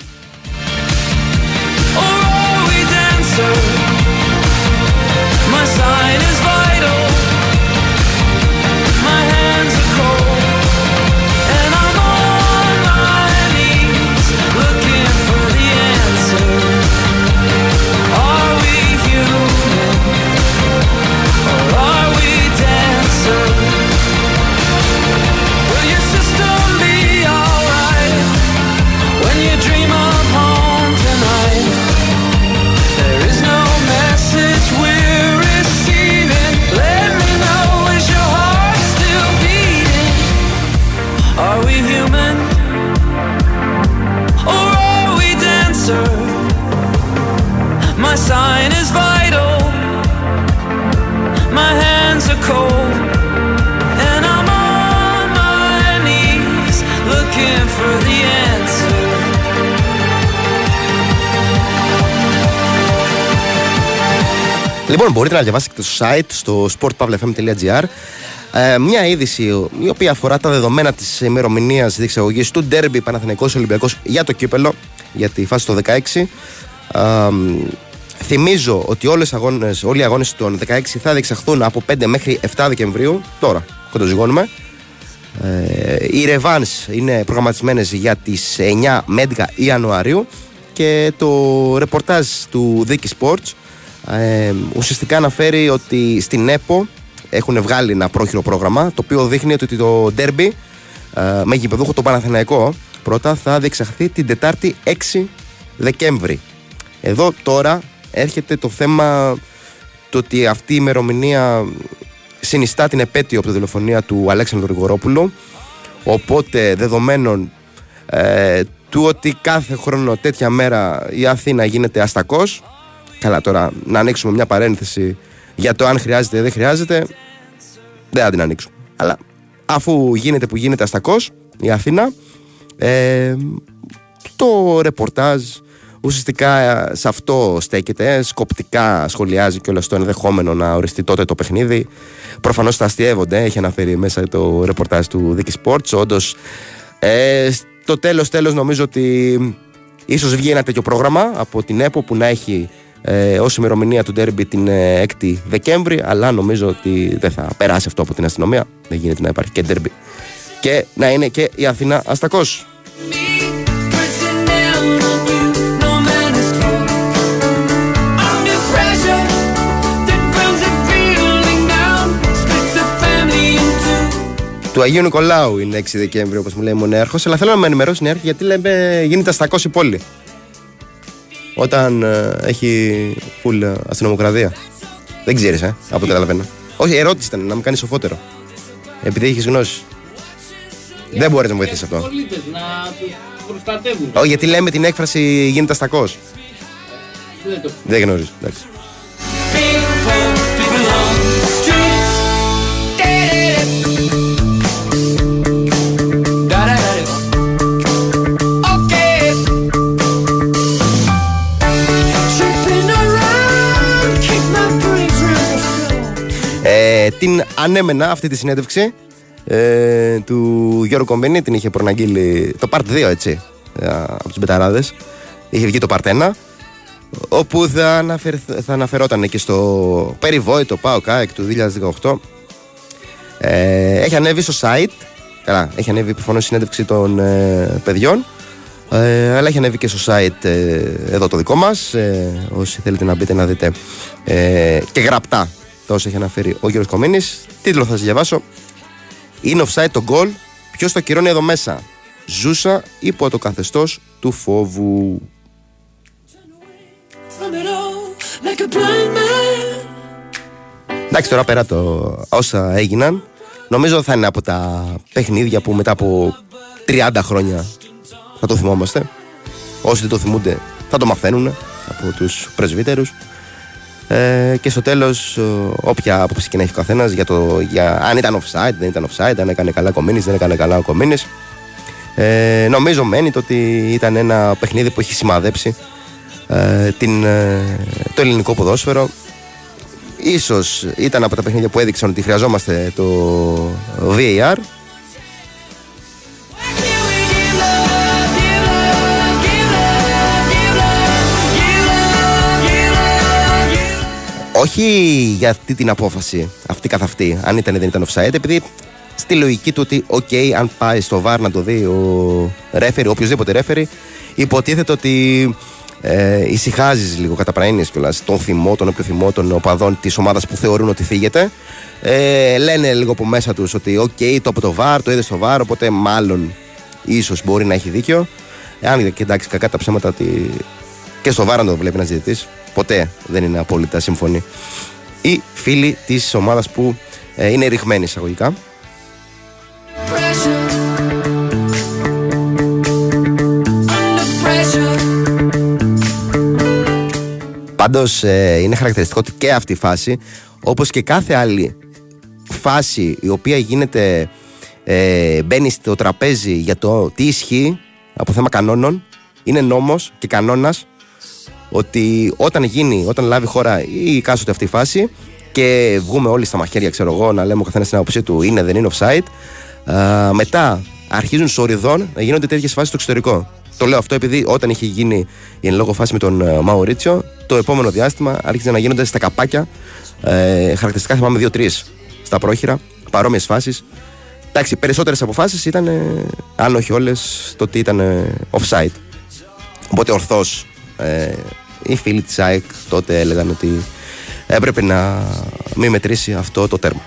Λοιπόν, μπορείτε να διαβάσετε στο site, στο sport παύλα εφ εμ τελεία τζι άρ, ε, μια είδηση η οποία αφορά τα δεδομένα της ημερομηνίας διεξαγωγής του ντέρμπι Παναθηναϊκός Ολυμπιακός για το κύπελο, για τη φάση των δεκαέξι. Ε, θυμίζω ότι όλες οι αγώνες, όλοι οι αγώνες των δεκαέξι θα διεξαχθούν από πέντε μέχρι επτά Δεκεμβρίου. Τώρα, κοντοζυγώνουμε. Ε, οι revans είναι προγραμματισμένες για τις εννιά με έντεκα Ιανουαρίου και το ρεπορτάζ του Δίκη Sports Ε, ουσιαστικά αναφέρει ότι στην ΕΠΟ έχουν βγάλει ένα πρόχειρο πρόγραμμα το οποίο δείχνει ότι το ντέρμπι ε, με γηπεδούχο το Παναθηναϊκό πρώτα θα διεξαχθεί την Τετάρτη έξι Δεκέμβρη. Εδώ τώρα έρχεται το θέμα, το ότι αυτή η ημερομηνία συνιστά την επέτειο από τη δολοφονία του Αλέξανδρου Γρηγορόπουλου, οπότε δεδομένων ε, του ότι κάθε χρόνο τέτοια μέρα η Αθήνα γίνεται αστακός. Καλά, τώρα να ανοίξουμε μια παρένθεση για το αν χρειάζεται ή δεν χρειάζεται, δεν θα την ανοίξουμε. Αλλά αφού γίνεται που γίνεται αστακός η Αθήνα, ε, το ρεπορτάζ ουσιαστικά σε αυτό στέκεται. Σκοπτικά σχολιάζει και όλα στο ενδεχόμενο να οριστεί τότε το παιχνίδι. Προφανώς θα αστειεύονται, έχει αναφέρει μέσα το ρεπορτάζ του Δίκη Sports. Όντως, ε, στο τέλος τέλος νομίζω ότι ίσως βγει ένα τέτοιο πρόγραμμα από την ΕΠΟ που να έχει Ε, ως ημερομηνία του ντέρμπι την ε, έκτη Δεκέμβρη, αλλά νομίζω ότι δεν θα περάσει αυτό από την αστυνομία. Δεν γίνεται να υπάρχει και ντέρμπι και να είναι και η Αθήνα αστακός. Του Αγίου Νικολάου είναι έξι Δεκέμβρη, όπως μου λέει ο Νέαρχος, αλλά θέλω να με ενημερώσει Νέαρχη γιατί λέμε γίνεται αστακός η πόλη όταν ε, έχει φουλ αστυνομοκρατία. Δεν ξέρεις, ε, από ό,τι καταλαβαίνω. Όχι, ερώτηση ήταν να με κάνεις σοφότερο. Επειδή έχεις γνώση. Για δεν μπορείς να βοηθήσεις αυτό. Πολίτες, να τους προστατεύουν. Όχι, γιατί λέμε την έκφραση γίνεται αστακός. Δεν, το... δεν γνωρίζω, εντάξει. ανέμενα αυτή τη συνέντευξη ε, του Γιώργου Κομπενή. Την είχε προναγγείλει το Part δύο, έτσι, από τους Μπεταράδες. Είχε βγει το Part ένα, όπου θα, αναφερ, θα αναφερόταν και στο περιβόητο ΠΑΟΚ ΑΕΚ του δύο χιλιάδες δεκαοκτώ. Ε, έχει ανέβει στο site. Καλά, έχει ανέβει προφανώς η συνέντευξη των ε, παιδιών. Ε, αλλά έχει ανέβει και στο site ε, εδώ το δικό μας. Ε, όσοι θέλετε να μπείτε να δείτε ε, και γραπτά τα όσα έχει αναφέρει ο Γιώργος Κομίνης. Τίτλο θα σας διαβάσω. Είναι offside το goal. Ποιος το κυρώνει εδώ μέσα? Ζούσα υπό το καθεστώς του φόβου. Εντάξει, τώρα πέρα το όσα έγιναν, νομίζω θα είναι από τα παιχνίδια που μετά από τριάντα χρόνια θα το θυμόμαστε. Όσοι δεν το θυμούνται θα το μαθαίνουν από τους πρεσβύτερους. Ε, και στο τέλος, όποια άποψη και να έχει ο καθένας για το για, αν ήταν offside, δεν ήταν offside, αν έκανε καλά ο Κομίνης, δεν έκανε καλά ο Κομίνης. Ε, νομίζω μένει το ότι ήταν ένα παιχνίδι που έχει σημαδέψει ε, την, ε, το ελληνικό ποδόσφαιρο. Ίσως ήταν από τα παιχνίδια που έδειξαν ότι χρειαζόμαστε το βι έι αρ. Όχι για αυτή την απόφαση, αυτή καθ' αυτή, αν ήταν ή δεν ήταν offside, επειδή στη λογική του ότι, οκ, okay, αν πάει στο βαρ να το δει ο referee, ο οποιοσδήποτε referee, υποτίθεται ότι ε, ησυχάζεις λίγο, καταπραίνεις κιόλας τον θυμό, τον επιθυμό των οπαδών της ομάδας που θεωρούν ότι θίγεται. Ε, λένε λίγο από μέσα τους ότι, οκ, okay, το από το βαρ, το είδε στο βαρ, οπότε μάλλον ίσως μπορεί να έχει δίκιο. Αν και εντάξει, κακά τα ψέματα ότι και στο βαρ να το βλέπει ένας διαιτητής, ποτέ δεν είναι απόλυτα σύμφωνοι οι φίλοι της ομάδας που ε, είναι ρηγμένοι εισαγωγικά. Πάντως ε, είναι χαρακτηριστικό ότι και αυτή η φάση, όπως και κάθε άλλη φάση η οποία γίνεται, ε, μπαίνει στο τραπέζι για το τι ισχύει από θέμα κανόνων, είναι νόμος και κανόνας ότι όταν γίνει, όταν λάβει χώρα ή κάσοτε αυτή η φάση και βγούμε όλοι στα μαχαίρια, ξέρω εγώ, να λέμε ο καθένας την άποψή του, είναι, δεν είναι offside, Uh, μετά αρχίζουν σοριδών να γίνονται τέτοιες φάσεις στο εξωτερικό. Το λέω αυτό επειδή όταν είχε γίνει η εν λόγω φάση με τον Μαουρίτσιο, το επόμενο διάστημα άρχιζε να γίνονται στα καπάκια. Uh, χαρακτηριστικά θυμάμαι δύο τρεις στα πρόχειρα, παρόμοιες φάσεις. Εντάξει, περισσότερες αποφάσεις ήταν, uh, αν όχι όλες, το ότι ήταν uh, offside. Οπότε ορθώς uh, οι φίλοι της ΑΕΚ τότε έλεγαν ότι έπρεπε να μην μετρήσει αυτό το τέρμα.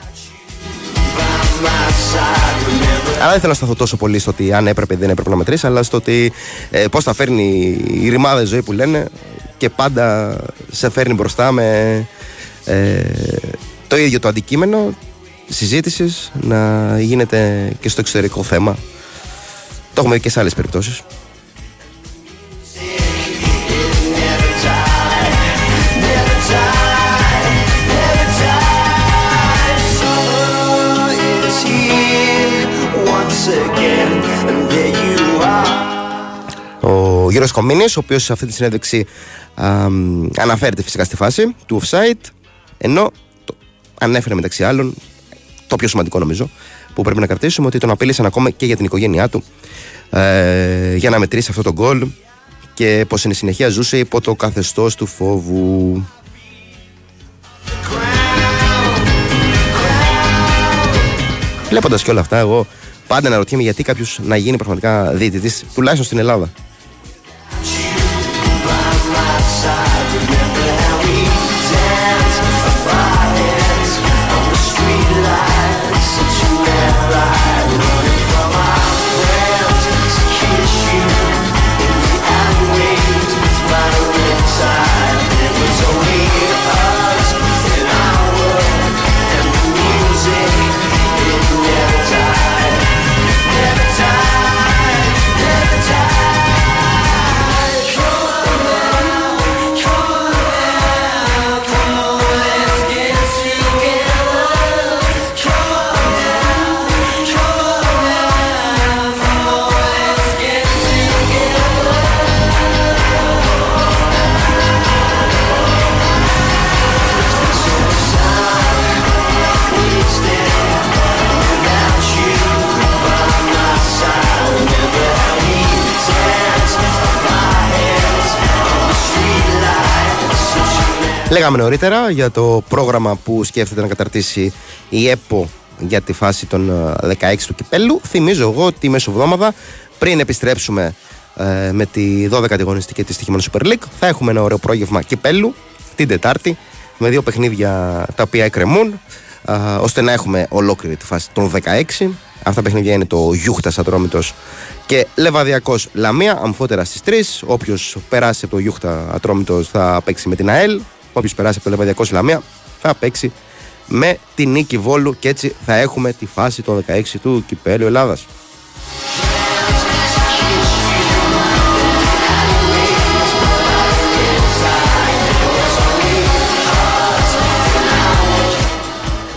Αλλά δεν θέλω να σταθώ τόσο πολύ στο ότι αν έπρεπε ή δεν έπρεπε να μετρήσει, αλλά στο ότι ε, πώς θα φέρνει η ρημάδα ζωή που λένε, και πάντα σε φέρνει μπροστά με ε, το ίδιο το αντικείμενο συζήτησης να γίνεται και στο εξωτερικό θέμα. Το έχουμε και σε άλλες περιπτώσεις. Ο Γιώργος Κομίνης, ο οποίος σε αυτή τη συνέντευξη α, μ, αναφέρεται φυσικά στη φάση του offside, ενώ το, ανέφερε μεταξύ άλλων το πιο σημαντικό νομίζω που πρέπει να κρατήσουμε, ότι τον απείλησαν ακόμα και για την οικογένειά του ε, για να μετρήσει αυτό το γκολ, και πως εν συνεχεία ζούσε υπό το καθεστώς του φόβου. Βλέποντας και όλα αυτά, εγώ πάντα αναρωτιέμαι γιατί κάποιος να γίνει πραγματικά διαιτητής, τουλάχιστον στην Ελλάδα. Λέγαμε νωρίτερα για το πρόγραμμα που σκέφτεται να καταρτήσει η ΕΠΟ για τη φάση των δεκαέξι του κυπέλου. Θυμίζω εγώ ότι μεσοβδόμαδα, πριν επιστρέψουμε ε, με τη δωδέκατη αγωνιστική της στοιχημένου Super League, θα έχουμε ένα ωραίο πρόγευμα κυπέλου την Τετάρτη με δύο παιχνίδια τα οποία εκκρεμούν, ε, ώστε να έχουμε ολόκληρη τη φάση των δεκαέξι. Αυτά τα παιχνίδια είναι το Γιούχτας Ατρόμητος και Λεβαδιακός Λαμία, αμφότερα στις τρεις. Όποιος περάσει από το Γιούχτα Ατρόμητος θα παίξει με την ΑΕΛ. Όποιος περάσει από το Λεβαδιακός Λαμία θα παίξει με τη νίκη Βόλου, και έτσι θα έχουμε τη φάση των δεκαέξι του Κυπέλλου Ελλάδας.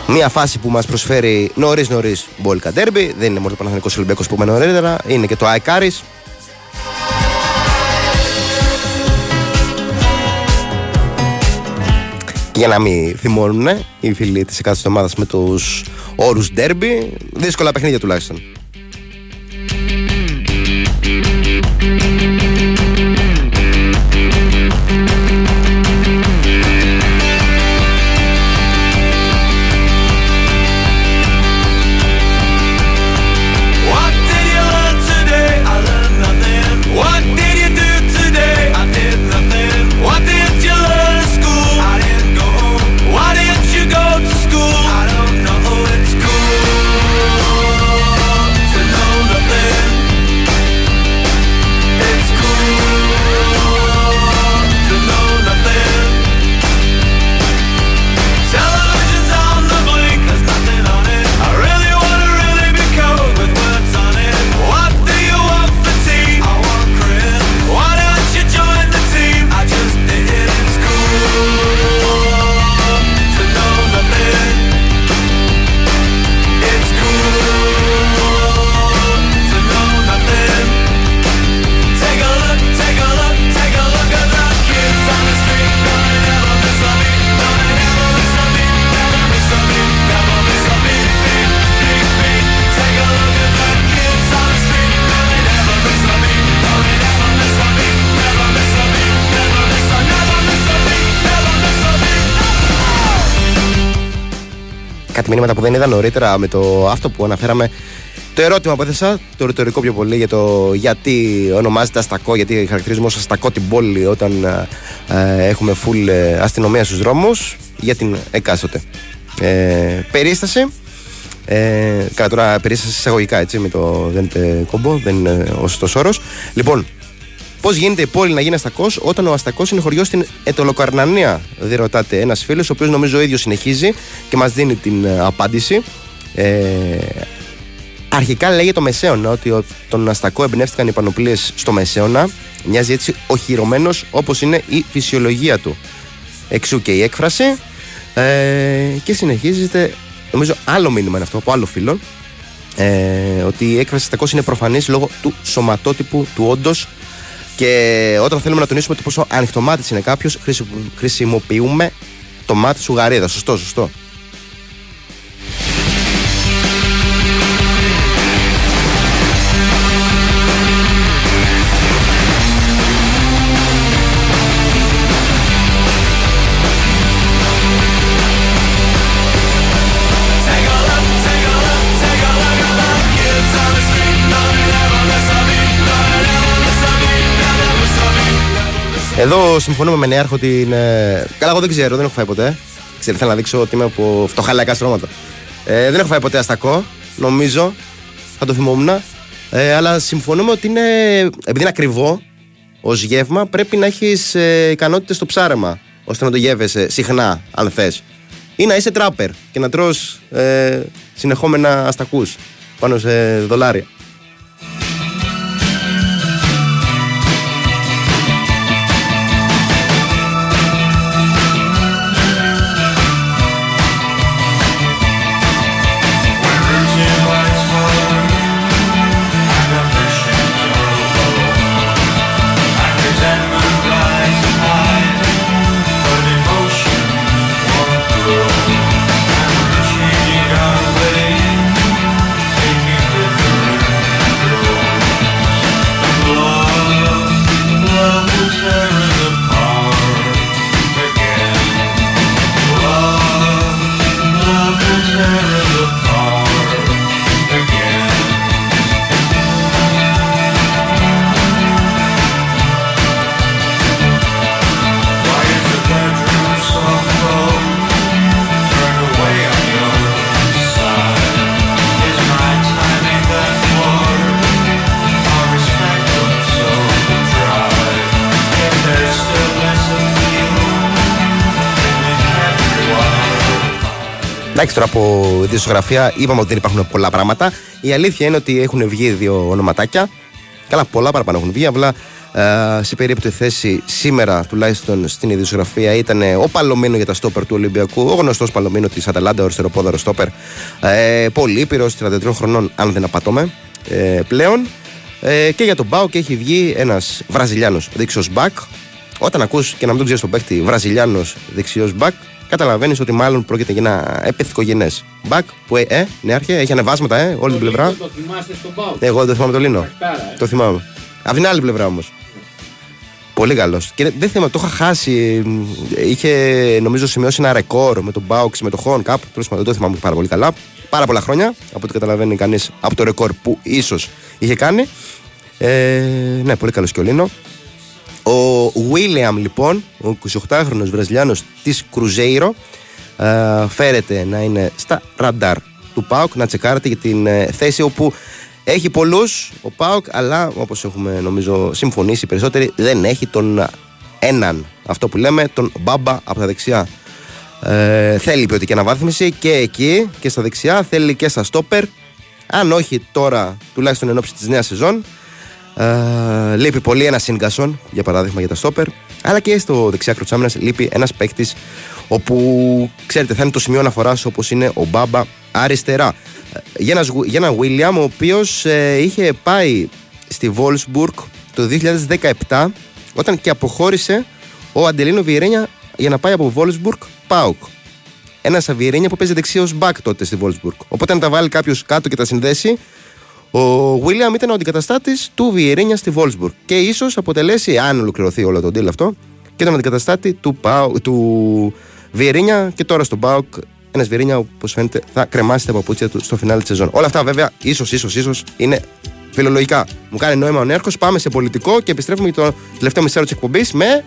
Μια φάση που μας προσφέρει νωρίς νωρίς Μπόλικα Ντέρμπι. Δεν είναι μόνο το Παναθηναϊκός Ολυμπιακός που είπαμε νωρίτερα, είναι και το ΑΕΚ Άρης. Και για να μην θυμώνουν οι φίλοι της εκάστοτε ομάδας με τους όρους ντέρμπι, δύσκολα παιχνίδια τουλάχιστον. Κάτι μηνύματα που δεν είδα νωρίτερα με το αυτό που αναφέραμε. Το ερώτημα που έθεσα, το ρητορικό πιο πολύ, για το γιατί ονομάζεται αστακό, γιατί χαρακτηρίζουμε ως αστακό την πόλη όταν ε, έχουμε φουλ ε, αστυνομία στους δρόμους για την εκάστοτε ε, περίσταση. Ε, Κατά τώρα περίσταση εισαγωγικά, έτσι, με το, δεν είναι κόμπο, δεν είναι ο σωστός όρος. Λοιπόν, πώς γίνεται η πόλη να γίνει αστακός όταν ο αστακός είναι χωριός στην Ετωλοκαρνανία, δεν ρωτάτε ένας φίλος, ο οποίος νομίζω ο ίδιος συνεχίζει και μας δίνει την απάντηση. Ε, αρχικά λέγεται το Μεσαίωνα, ότι τον αστακό εμπνεύστηκαν οι πανοπλίες στο Μεσαίωνα. Μοιάζει έτσι οχυρωμένος όπως είναι η φυσιολογία του. Εξού και η έκφραση. Ε, και συνεχίζεται, νομίζω, άλλο μήνυμα είναι αυτό από άλλο φίλο. Ε, ότι η έκφραση αστακός είναι προφανής λόγω του σωματότυπου του όντος. Και όταν θέλουμε να τονίσουμε το πόσο ανοιχτομάτης είναι κάποιος, χρησιμοποιούμε το μάτι της ουγαρίδας. Σωστό, σωστό. Εδώ συμφωνούμε με Νέαρχο την. Ε, καλά, εγώ δεν ξέρω, δεν έχω φάει ποτέ. Ξέρω, θέλω να δείξω ότι είμαι από φτωχά λαϊκά στρώματα. Ε, δεν έχω φάει ποτέ αστακό, νομίζω. Θα το θυμόμουν. Ε, αλλά συμφωνούμε ότι είναι. Επειδή είναι ακριβό ως γεύμα, πρέπει να έχεις ε, ικανότητες στο ψάρεμα, ώστε να το γεύεσαι συχνά, αν θες. Ή να είσαι τράπερ και να τρως ε, συνεχόμενα αστακούς πάνω σε δολάρια. Εντάξει, τώρα από ειδησιογραφία είπαμε ότι δεν υπάρχουν πολλά πράγματα. Η αλήθεια είναι ότι έχουν βγει δύο ονοματάκια. Καλά, πολλά παραπάνω έχουν βγει. Απλά ε, σε περίπτωση θέση σήμερα, τουλάχιστον στην ειδησιογραφία, ήταν ο Παλωμένο για τα στόπερ του Ολυμπιακού. Ο γνωστός Παλωμένο τη Αταλάντα, ο αριστεροπόδαρο στόπερ. Ε, πολύ ήπειρο, τριάντα τρία χρονών, αν δεν απατώμε ε, πλέον. Ε, και για τον Μπάουκ έχει βγει ένας Βραζιλιάνος δεξιός μπακ. Όταν ακούς και να μην τον ξέρεις τον παίκτη, Βραζιλιάνος δεξιός μπακ, καταλαβαίνεις ότι μάλλον πρόκειται για ένα επιθυκογενές μπακ που, ε, ε Νέαρχε, έχει ανεβάσματα, ε, όλη την πλευρά. Το θυμάστε στον Μπάουκ? Εγώ δεν το θυμάμαι τον Λίνο. Πέρα, ε. Το θυμάμαι. Από την άλλη πλευρά όμως. Πολύ καλός. Και δεν θυμάμαι, το είχα χάσει. Είχε νομίζω σημειώσει ένα ρεκόρ με τον Μπάουκ συμμετοχών κάπου. Δεν το θυμάμαι πάρα πολύ καλά. Πάρα πολλά χρόνια, από ό,τι καταλαβαίνει κανείς από το ρεκόρ που ίσως είχε κάνει. Ε, ναι, πολύ καλός και ο Λίνο. Ο Βίλιαμ, λοιπόν, ο εικοσιοκτάχρονος Βραζιλιάνος της Κρουζέιρο, ε, φέρεται να είναι στα ραντάρ του ΠΑΟΚ. Να τσεκάρετε για την ε, θέση όπου έχει πολλούς ο ΠΑΟΚ, αλλά όπως έχουμε νομίζω συμφωνήσει περισσότεροι, δεν έχει τον έναν, αυτό που λέμε, τον μπάμπα από τα δεξιά. Ε, θέλει ποιοτική αναβάθμιση και εκεί και στα δεξιά, θέλει και στα στόπερ. Αν όχι τώρα, τουλάχιστον εν ώψη της νέας σεζόν. Ε, λείπει πολύ ένας Σίνγκασον, για παράδειγμα, για τα στόπερ. Αλλά και στο δεξιά άκρο της άμυνας λείπει ένας παίκτης όπου, ξέρετε, θα είναι το σημείο αναφοράς, όπως είναι ο μπάμπα αριστερά. Ε, για, ένας, για έναν Βίλιαμ, ο οποίος ε, είχε πάει στη Βόλσμπουργκ το δύο χιλιάδες δεκαεπτά, όταν και αποχώρησε ο Αντελίνο Βιερένια για να πάει από Βόλσμπουργκ ΠΑΟΚ. Ένας Βιερένια που παίζει δεξίος μπακ τότε στη Βόλσμπουργκ. Οπότε αν τα βάλει κάποιος κάτω και τα συνδέσει, ο Βίλιαμ ήταν ο αντικαταστάτης του Βιερίνια στη Βόλσμπουργκ και ίσως αποτελέσει, αν ολοκληρωθεί όλο το deal αυτό, και τον αντικαταστάτη του, Παου, του Βιερίνια. Και τώρα στον ΠΑΟΚ, ένας Βιερίνια όπως φαίνεται θα κρεμάσει τα παπούτσια του στο φινάλι της σεζόν. Όλα αυτά βέβαια ίσως, ίσως, ίσως είναι φιλολογικά. Μου κάνει νόημα ο Νέαρχος. Πάμε σε πολιτικό και επιστρέφουμε για το τελευταίο μισάριο της εκπομπής με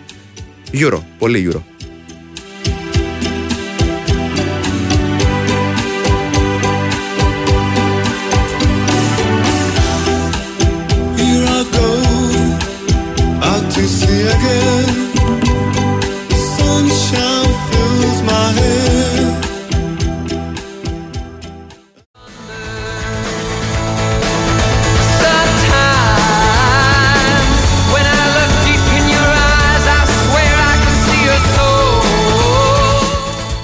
Euro. Πολύ Euro.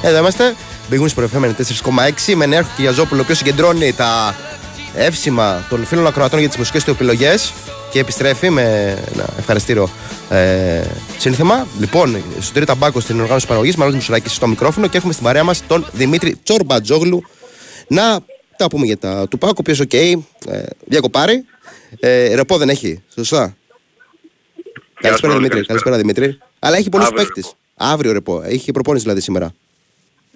Εδώ είμαστε, μπήκουν στην προεφέμενη τέσσερα κόμμα έξι με Νέαρχο Κυριαζόπουλο, ο οποίος συγκεντρώνει τα εύσημα των φίλων ακροατών για τις μουσικές του επιλογές και επιστρέφει με ένα ευχαριστήριο ε, σύνθημα. Λοιπόν, Σωτήρη Σαμπάκο στην οργάνωση παραγωγής, Μανώλη Μουσουράκη στο μικρόφωνο και έχουμε στην παρέα μας τον Δημήτρη Τσορμπατζόγλου. Να τα πούμε για τα του ΠΑΟΚ, ο οποίος, οκ, okay, ε, διακοπάρει. Ε, ρεπό δεν έχει, σωστά. Καλησπέρα, Δημήτρη. Καλησπέρα, Δημήτρη. Αλλά έχει πολλούς παίκτες. Αύριο ρεπό. Έχει προπόνηση δηλαδή σήμερα.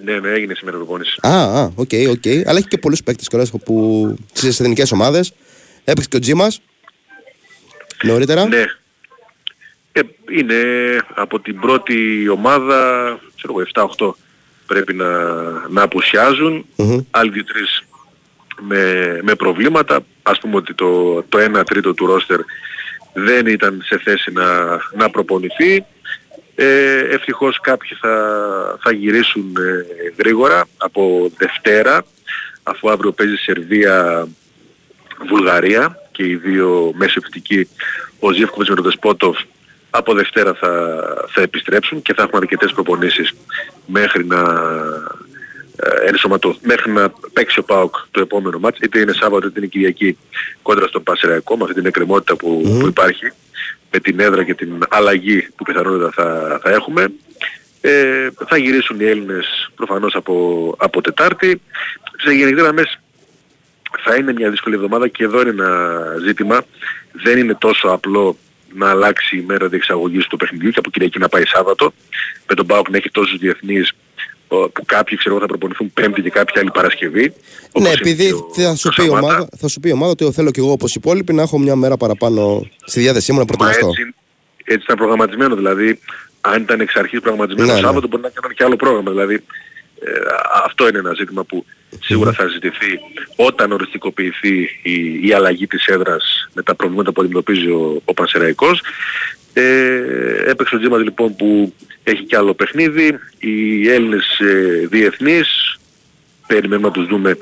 Ναι, ναι, έγινε σήμερα προπόνηση. Α, οκ, οκ. Okay, okay. Αλλά έχει και πολλούς παίκτες κιόλας που στις εθνικές ομάδες. Έπαιξε και ο Τζίμας νωρίτερα. Ναι. Ε, είναι από την πρώτη ομάδα, ξέρω εγώ, εφτά οκτώ πρέπει να, να απουσιάζουν. Mm-hmm. Άλλοι τρεις με, με προβλήματα. Ας πούμε ότι το, το ένα τρίτο του ρόστερ δεν ήταν σε θέση να, να προπονηθεί. Ε, ευτυχώς κάποιοι θα, θα γυρίσουν ε, γρήγορα από Δευτέρα, αφού αύριο παίζει Σερβία-Βουλγαρία και οι δύο μεσοεπιτικοί, ο Ζιεύκοβιτς με τον Δεσπότοφ, από Δευτέρα θα, θα επιστρέψουν και θα έχουμε αρκετές προπονήσεις μέχρι να, ε, ενσωματώ, μέχρι να παίξει ο ΠΑΟΚ το επόμενο μάτς, είτε είναι Σάββατο είτε είναι Κυριακή κόντρα στον Πασεραϊκό, με αυτή την εκκρεμότητα που, mm. που υπάρχει, με την έδρα και την αλλαγή που πιθανότητα θα, θα έχουμε. Ε, θα γυρίσουν οι Έλληνες προφανώς από, από Τετάρτη. Σε γενικές γραμμές θα είναι μια δύσκολη εβδομάδα και εδώ είναι ένα ζήτημα. Δεν είναι τόσο απλό να αλλάξει η μέρα διεξαγωγής του παιχνιδιού και από Κυριακή να πάει Σάββατο, με τον ΠΑΟΚ να έχει τόσους διεθνείς που κάποιοι, ξέρω, θα προπονηθούν Πέμπτη και κάποιοι άλλοι Παρασκευή. Ναι, επειδή ο... θα, σου πει ομάδα, θα σου πει η ομάδα ότι θέλω κι εγώ όπως οι υπόλοιποι να έχω μια μέρα παραπάνω στη διάθεσή μου να προετοιμαστώ. Έτσι, έτσι ήταν προγραμματισμένο, δηλαδή αν ήταν εξ αρχής προγραμματισμένο, ναι, Σάββατο, ναι, μπορεί να κάνουν και άλλο πρόγραμμα. Δηλαδή ε, αυτό είναι ένα ζήτημα που σίγουρα mm. θα ζητηθεί όταν οριστικοποιηθεί η, η αλλαγή της έδρας με τα προβλήματα που αντιμετωπίζει ο, ο Πανσεραϊκός. Ε, έπαιξε ο Τζίμας λοιπόν που έχει κι άλλο παιχνίδι, οι Έλληνες ε, διεθνείς, περιμένουμε να τους δούμε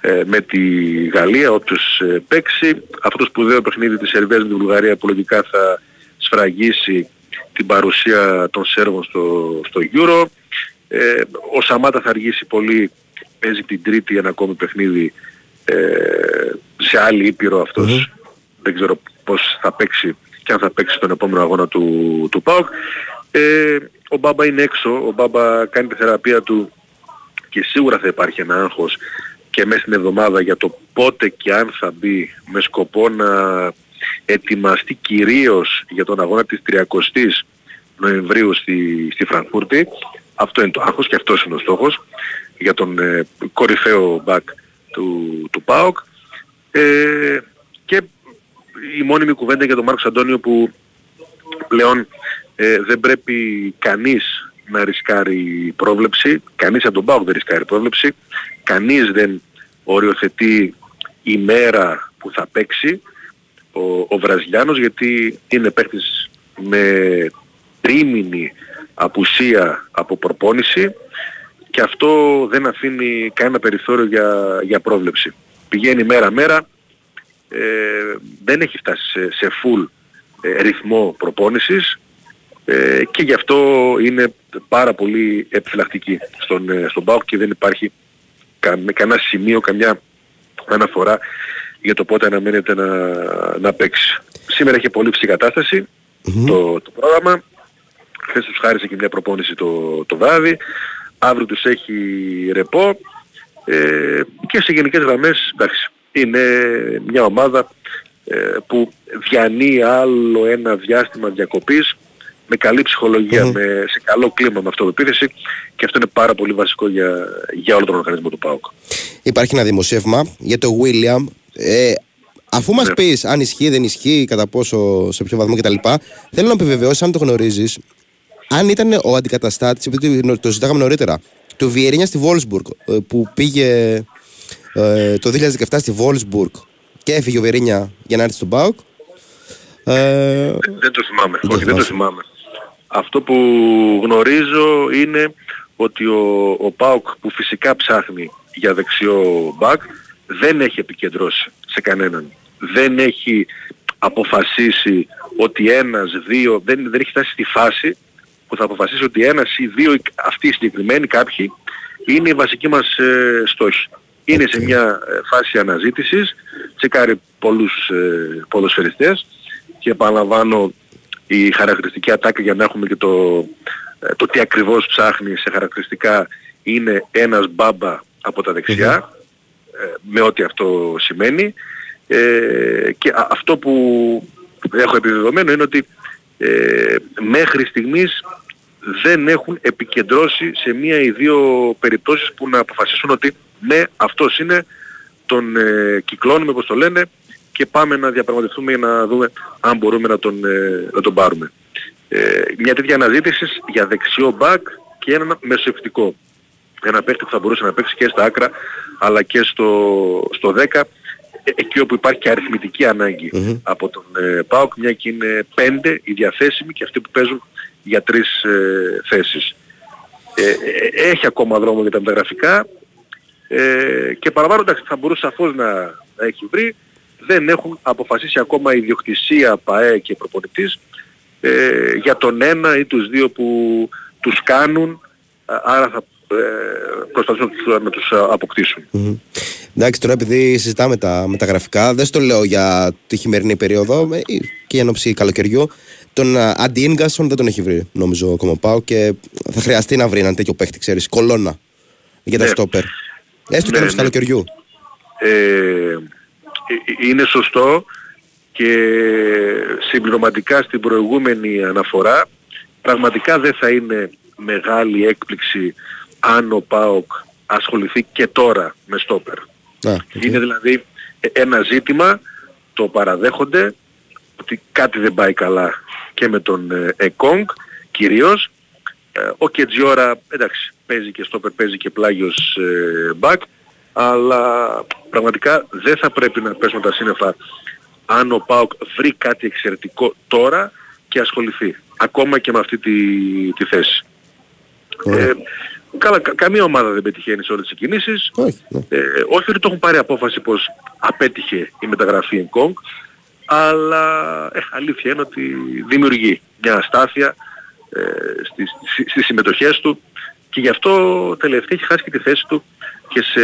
ε, με τη Γαλλία, όποιος ε, παίξει. Αυτό το σπουδαίο παιχνίδι της Σερβίας με τη Βουλγαρία που λογικά θα σφραγίσει την παρουσία των Σέρβων στο, στο Euro. Ε, ο Σαμάτα θα αργήσει πολύ, παίζει την Τρίτη ένα ακόμη παιχνίδι ε, σε άλλη Ήπειρο αυτός. Mm-hmm. Δεν ξέρω πώς θα παίξει και αν θα παίξει τον επόμενο αγώνα του, του ΠΑΟΚ. Ε, ο Μπάμπα είναι έξω, ο Μπάμπα κάνει τη θεραπεία του και σίγουρα θα υπάρχει ένα άγχος και μέσα στην εβδομάδα για το πότε και αν θα μπει, με σκοπό να ετοιμαστεί κυρίως για τον αγώνα της τριάντα Νοεμβρίου στη, στη Φραγκφούρτη. Αυτό είναι το άγχος και αυτός είναι ο στόχος για τον ε, κορυφαίο μπακ του, του ΠΑΟΚ. Ε, και η μόνιμη κουβέντα για τον Μάρκος Αντώνιο που πλέον ε, δεν πρέπει κανείς να ρισκάρει πρόβλεψη, κανείς από τον ΠΑΟΚ δεν ρισκάρει πρόβλεψη, κανείς δεν οριοθετεί η μέρα που θα παίξει ο, ο Βραζιλιάνος, γιατί είναι παίκτης με τρίμηνη απουσία από προπόνηση και αυτό δεν αφήνει κανένα περιθώριο για, για πρόβλεψη. Πηγαίνει μέρα-μέρα, ε, δεν έχει φτάσει σε, σε full ε, ρυθμό προπόνησης ε, και γι' αυτό είναι πάρα πολύ επιφυλακτική στον, ε, στον ΠΑΟΚ και δεν υπάρχει κανένα κα, σημείο, καμιά αναφορά για το πότε αναμένεται να, να παίξει. Σήμερα έχει πολύ ψηλή κατάσταση mm-hmm. το, το πρόγραμμα. Χθες τους χάρισε και μια προπόνηση το, το βράδυ. Αύριο τους έχει ρεπό ε, και σε γενικές γραμμές, εντάξει, είναι μια ομάδα ε, που διανύει άλλο ένα διάστημα διακοπής με καλή ψυχολογία, mm. με, σε καλό κλίμα, με αυτοπεποίθηση, και αυτό είναι πάρα πολύ βασικό για, για όλο τον οργανισμό του ΠΑΟΚ. Υπάρχει ένα δημοσίευμα για το William. Ε, Αφού μας ναι. πεις αν ισχύει, δεν ισχύει, κατά πόσο, σε ποιο βαθμό κτλ., θέλω να επιβεβαιώσεις, αν το γνωρίζεις, αν ήταν ο αντικαταστάτης, επειδή το συζητάγαμε νωρίτερα, του Βιερίνια στη Wolfsburg, που πήγε ε, το δύο χιλιάδες δεκαεπτά στη Wolfsburg και έφυγε ο Βιερίνια για να έρθει στον ΠΑΟΚ. Ε... Δεν το θυμάμαι. Όχι, δεν το θυμάμαι. Αυτό που γνωρίζω είναι ότι ο, ο ΠΑΟΚ, που φυσικά ψάχνει για δεξιό μπακ, δεν έχει επικεντρώσει σε κανέναν. Δεν έχει αποφασίσει ότι ένας, δύο, δεν, δεν έχει φτάσει στη φάση που θα αποφασίσει ότι ένας ή δύο, αυτοί οι συγκεκριμένοι κάποιοι, είναι οι βασικοί μας ε, στόχοι. Είναι okay. σε μια ε, φάση αναζήτησης, τσεκάρει πολλούς ε, ποδοσφαιριστές και επαναλαμβάνω η χαρακτηριστική ατάκα για να έχουμε και το, ε, το τι ακριβώς ψάχνει σε χαρακτηριστικά είναι ένας μπάμπα από τα δεξιά, okay. ε, με ό,τι αυτό σημαίνει. Ε, και α, αυτό που έχω επιβεβαιωμένο είναι ότι Ε, μέχρι στιγμής δεν έχουν επικεντρώσει σε μία ή δύο περιπτώσεις που να αποφασίσουν ότι ναι, αυτός είναι, τον ε, κυκλώνουμε όπως το λένε και πάμε να διαπραγματευτούμε για να δούμε αν μπορούμε να τον, ε, να τον πάρουμε. Ε, μια τέτοια αναζήτηση για δεξιό μπακ και έναν μεσοεπιθετικό, ένα παίκτη που θα μπορούσε να παίξει και στα άκρα αλλά και στο, στο δέκα, εκεί όπου υπάρχει και αριθμητική ανάγκη mm-hmm. από τον ε, ΠΑΟΚ, μια και είναι πέντε οι διαθέσιμοι και αυτοί που παίζουν για τρεις ε, θέσεις. Ε, ε, έχει ακόμα δρόμο για τα μεταγραφικά ε, και παραβάλλοντας θα μπορούσε σαφώς να, να έχει βρει, δεν έχουν αποφασίσει ακόμα η ιδιοκτησία, ΠΑΕ και προπονητής ε, για τον ένα ή τους δύο που τους κάνουν, άρα θα προσπαθούν να τους αποκτήσουν. Mm-hmm. Εντάξει, τώρα επειδή συζητάμε τα, με τα γραφικά, δεν στο λέω για τη χειμερινή περίοδο και η ένοψη καλοκαιριού, τον Αντί Ίγκασον δεν τον έχει βρει νομίζω ακόμα πάω και θα χρειαστεί να βρει έναν τέτοιο παίχτη, ξέρεις, κολόνα για τα ναι. στόπερ. Έστω ναι, και ναι. καλοκαιριού. Ε, είναι σωστό και συμπληρωματικά στην προηγούμενη αναφορά πραγματικά δεν θα είναι μεγάλη έκπληξη αν ο ΠΑΟΚ ασχοληθεί και τώρα με στόπερ. Yeah, okay. Είναι δηλαδή ένα ζήτημα, το παραδέχονται, ότι κάτι δεν πάει καλά και με τον Εκόνγκ κυρίως. Ο Κετζιόρα, εντάξει, παίζει και στόπερ, παίζει και πλάγιος ε, μπακ, αλλά πραγματικά δεν θα πρέπει να πέσουμε τα σύννεφα αν ο ΠΑΟΚ βρει κάτι εξαιρετικό τώρα και ασχοληθεί ακόμα και με αυτή τη, τη θέση. Ε, καλά, κα, καμία ομάδα δεν πετυχαίνει σε όλες τις κινήσεις. Όχι, ναι. ε, όχι ότι το έχουν πάρει απόφαση πως απέτυχε η μεταγραφή εν κόγκ, αλλά ε, αλήθεια είναι ότι δημιουργεί μια αστάθεια ε, στις, στις, στις συμμετοχές του και γι' αυτό τελευταία έχει χάσει και τη θέση του και σε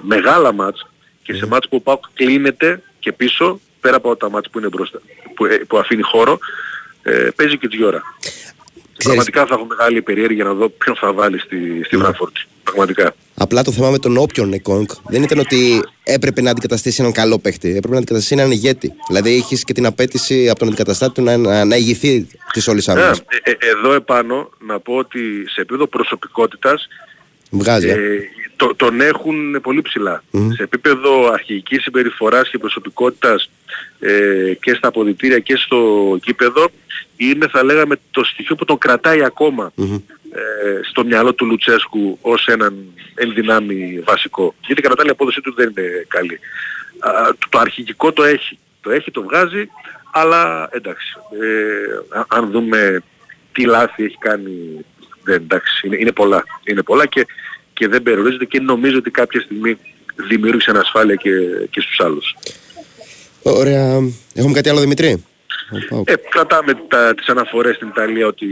μεγάλα μάτς και σε μάτς που ο ΠΑΟΚ κλείνεται και πίσω, πέρα από τα μάτς που είναι μπροστά, που, που αφήνει χώρο, ε, παίζει και δύο ώρα. Πραγματικά θα έχω μεγάλη περιέργεια να δω ποιον θα βάλει στη, στη Φραγκφούρτη. Πραγματικά. Απλά το θέμα με τον όποιον Εκόνγκ δεν ήταν ότι έπρεπε να αντικαταστήσει έναν καλό παίχτη. Έπρεπε να αντικαταστήσει έναν ηγέτη. Δηλαδή έχεις και την απέτηση από τον αντικαταστάτη του να, να, να ηγηθεί της όλης αγώνας. Ε, ε, εδώ επάνω να πω ότι σε επίπεδο προσωπικότητας βγάζει, ε, το, τον έχουν πολύ ψηλά. Mm. Σε επίπεδο αρχηγικής συμπεριφοράς και προσωπικότητας ε, και στα αποδυτήρια και στο γήπεδο είναι, θα λέγαμε, το στοιχείο που τον κρατάει ακόμα mm-hmm. ε, στο μυαλό του Λουτσέσκου ως έναν ενδυνάμει βασικό. Γιατί κρατάει η απόδοση του δεν είναι καλή. Α, το, το αρχηγικό το έχει. Το έχει, το βγάζει, αλλά εντάξει. Ε, α, αν δούμε τι λάθη έχει κάνει, δεν, εντάξει, είναι, είναι πολλά. Είναι πολλά και, και δεν περιορίζεται και νομίζω ότι κάποια στιγμή δημιούργησε ανασφάλεια και, και στους άλλους. Ωραία. Έχουμε κάτι άλλο, Δημητρή? Ε, κρατάμε τα, τις αναφορές στην Ιταλία ότι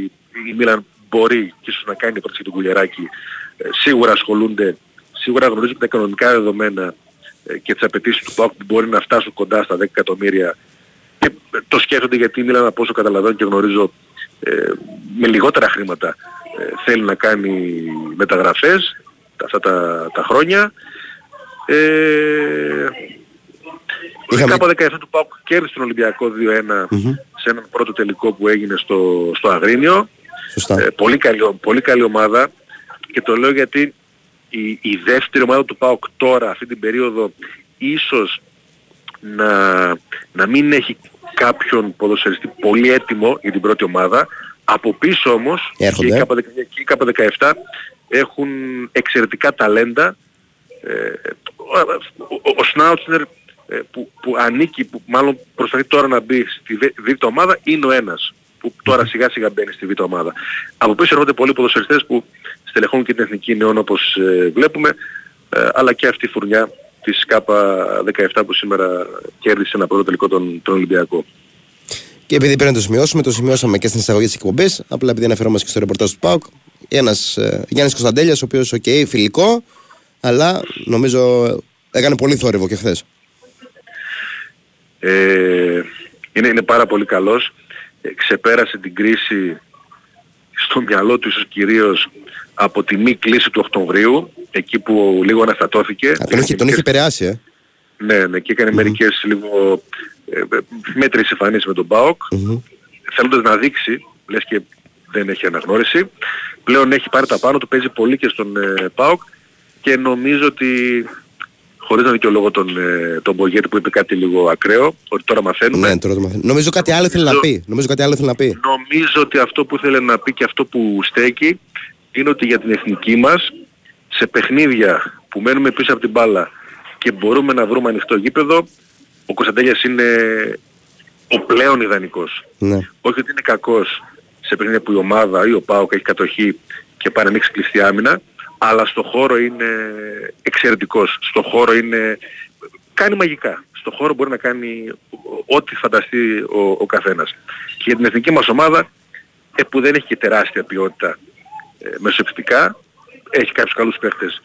η Μίλαν μπορεί και ίσως να κάνει πρόταση του Κουλιεράκη. Ε, σίγουρα ασχολούνται, σίγουρα γνωρίζουν τα οικονομικά δεδομένα ε, και τις απαιτήσεις του ΠΑΟΚ που μπορεί να φτάσουν κοντά στα δέκα εκατομμύρια. Και ε, το σκέφτονται γιατί η Μίλαν, από όσο καταλαβαίνω και γνωρίζω, ε, με λιγότερα χρήματα ε, θέλει να κάνει μεταγραφές αυτά τα, τα, τα χρόνια. Ε, Είχαμε... Κάπου δεκαεφτά του ΠΑΟΚ κέρδισε τον Ολυμπιακό δύο ένα mm-hmm. σε έναν πρώτο τελικό που έγινε στο, στο Αγρίνιο. Ε, πολύ, καλή, πολύ καλή ομάδα και το λέω γιατί η, η δεύτερη ομάδα του ΠΑΟΚ τώρα αυτή την περίοδο ίσως να, να μην έχει κάποιον ποδοσφαιριστή πολύ έτοιμο για την πρώτη ομάδα. Από πίσω όμως έρχονται. Και οι Κάπα δεκαεφτά έχουν εξαιρετικά ταλέντα. Ε, ο ο, ο Σνάουτσνερ Που, που ανήκει, που μάλλον προσπαθεί τώρα να μπει στη β' ομάδα, είναι ο ένας που τώρα σιγά σιγά μπαίνει στη β' ομάδα. Από πίσω έρχονται πολλοί ποδοσφαιριστές που στελεχώνουν και την Εθνική Νεών, όπως ε, βλέπουμε, ε, αλλά και αυτή η φουρνιά της ΚΑΠΑ δεκαεφτά που σήμερα κέρδισε ένα πρώτο τελικό τον, τον Ολυμπιακό. Και επειδή πρέπει να το σημειώσουμε, το σημειώσαμε και στην εισαγωγή της εκπομπής, απλά επειδή αναφερόμαστε και στο ρεπορτάζ του ΠΑΟΚ, ένας ε, Γιάννης Κωνσταντέλιας, ο οποίος, οκ, okay, φιλικό, αλλά νομίζω έκανε πολύ θόρυβο και χθες. Ε, είναι, είναι πάρα πολύ καλός, ε, ξεπέρασε την κρίση στο μυαλό του ίσως κυρίως από τη μη κλίση του Οκτωβρίου, εκεί που λίγο αναστατώθηκε. Τον είχε μερικές... περάσει, ε. Ναι, ναι, και έκανε mm-hmm. μερικές λίγο ε, μέτρες εμφανίσεις με τον ΠΑΟΚ, mm-hmm. θέλοντας να δείξει, λες και δεν έχει αναγνώριση. Πλέον έχει πάρει τα πάνω του, παίζει πολύ και στον ε, ΠΑΟΚ και νομίζω ότι... Χωρίς να δικαιολογώ τον, τον Μπογιέρ που είπε κάτι λίγο ακραίο, ότι τώρα μαθαίνουμε. Ναι, τώρα το μαθαίνουμε. Νομίζω κάτι άλλο ήθελε να πει. Νομίζω κάτι άλλο ήθελε να πει. Νομίζω ότι αυτό που ήθελε να πει και αυτό που στέκει είναι ότι για την εθνική μας, σε παιχνίδια που μένουμε πίσω από την μπάλα και μπορούμε να βρούμε ανοιχτό γήπεδο, ο Κωνσταντέλιας είναι ο πλέον ιδανικός. Ναι. Όχι ότι είναι κακός σε παιχνίδια που η ομάδα ή ο ΠΑΟΚ έχει κατοχή και πάει να ανοίξει κλειστή άμυνα, αλλά στο χώρο είναι εξαιρετικός. Στο χώρο είναι... κάνει μαγικά. Στο χώρο μπορεί να κάνει ό,τι φανταστεί ο, ο καθένας. Και για την εθνική μας ομάδα, ε, που δεν έχει και τεράστια ποιότητα ε, μεσοεπιθετικά, έχει κάποιους καλούς παίχτες,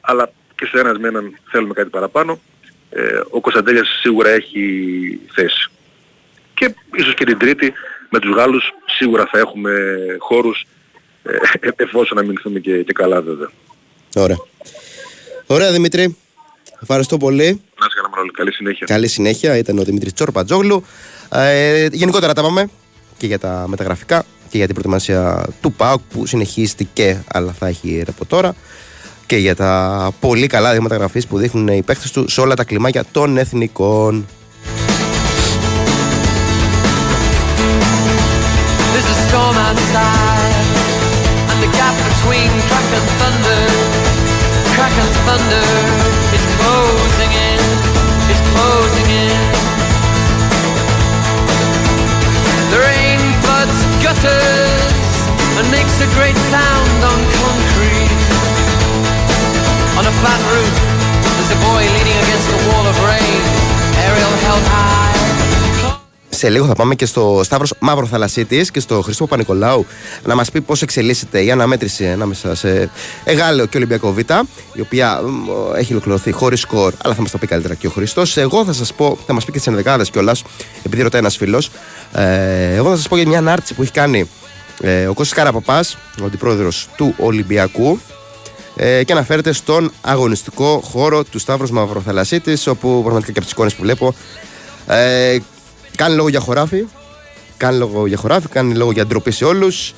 αλλά και στο ένας με έναν θέλουμε κάτι παραπάνω, ε, ο Κωνσταντέλιας σίγουρα έχει θέση. Και ίσως και την Τρίτη με τους Γάλλους σίγουρα θα έχουμε χώρους, εφόσον να μηνθούμε και, και καλά βέβαια. Ωραία. Ωραία, Δημήτρη. Ευχαριστώ πολύ. Να σε καλά, καλή συνέχεια. Καλή συνέχεια. Ήταν ο Δημήτρης Τσορμπατζόγλου. Ε, γενικότερα τα πάμε και για τα μεταγραφικά και για την προετοιμασία του ΠΑΟΚ που συνεχίστηκε, αλλά θα έχει από τώρα. Και για τα πολύ καλά δείγματα γραφής που δείχνουν οι παίκτες του σε όλα τα κλιμάκια των εθνικών. Makes a great sound on flat roof. There's a boy leaning against the wall of rain. Aerial held high. Σε λίγο θα πάμε και στο Σταύρος Μαυροθαλασσίτης και στο Χρήστο Παπα-Νικολάου να μας πει πώς εξελίσσεται η αναμέτρηση ανάμεσα σε Γάλλο και Ολυμπιακό Β, η οποία έχει ολοκληρωθεί χωρίς σκορ, αλλά θα μας τα πει καλύτερα και ο Χρήστος. Εγώ θα σας πω, θα μας πει και τις ενδεκάδες κιόλας, επειδή ρωτάει ένας φίλος. Ε, εγώ θα σας πω για μια ανάρτηση που έχει κάνει ε, ο Κώστας Καραπαπάς, ο αντιπρόεδρος του Ολυμπιακού, ε, και αναφέρεται στον αγωνιστικό χώρο του Σταύρος Μαυροθαλασσίτης, όπου πραγματικά και από τις εικόνες που βλέπω. Ε, Κάνει λόγο για χωράφι, κάνει λόγο για χωράφι, κάνει λόγο για ντροπή σε όλους.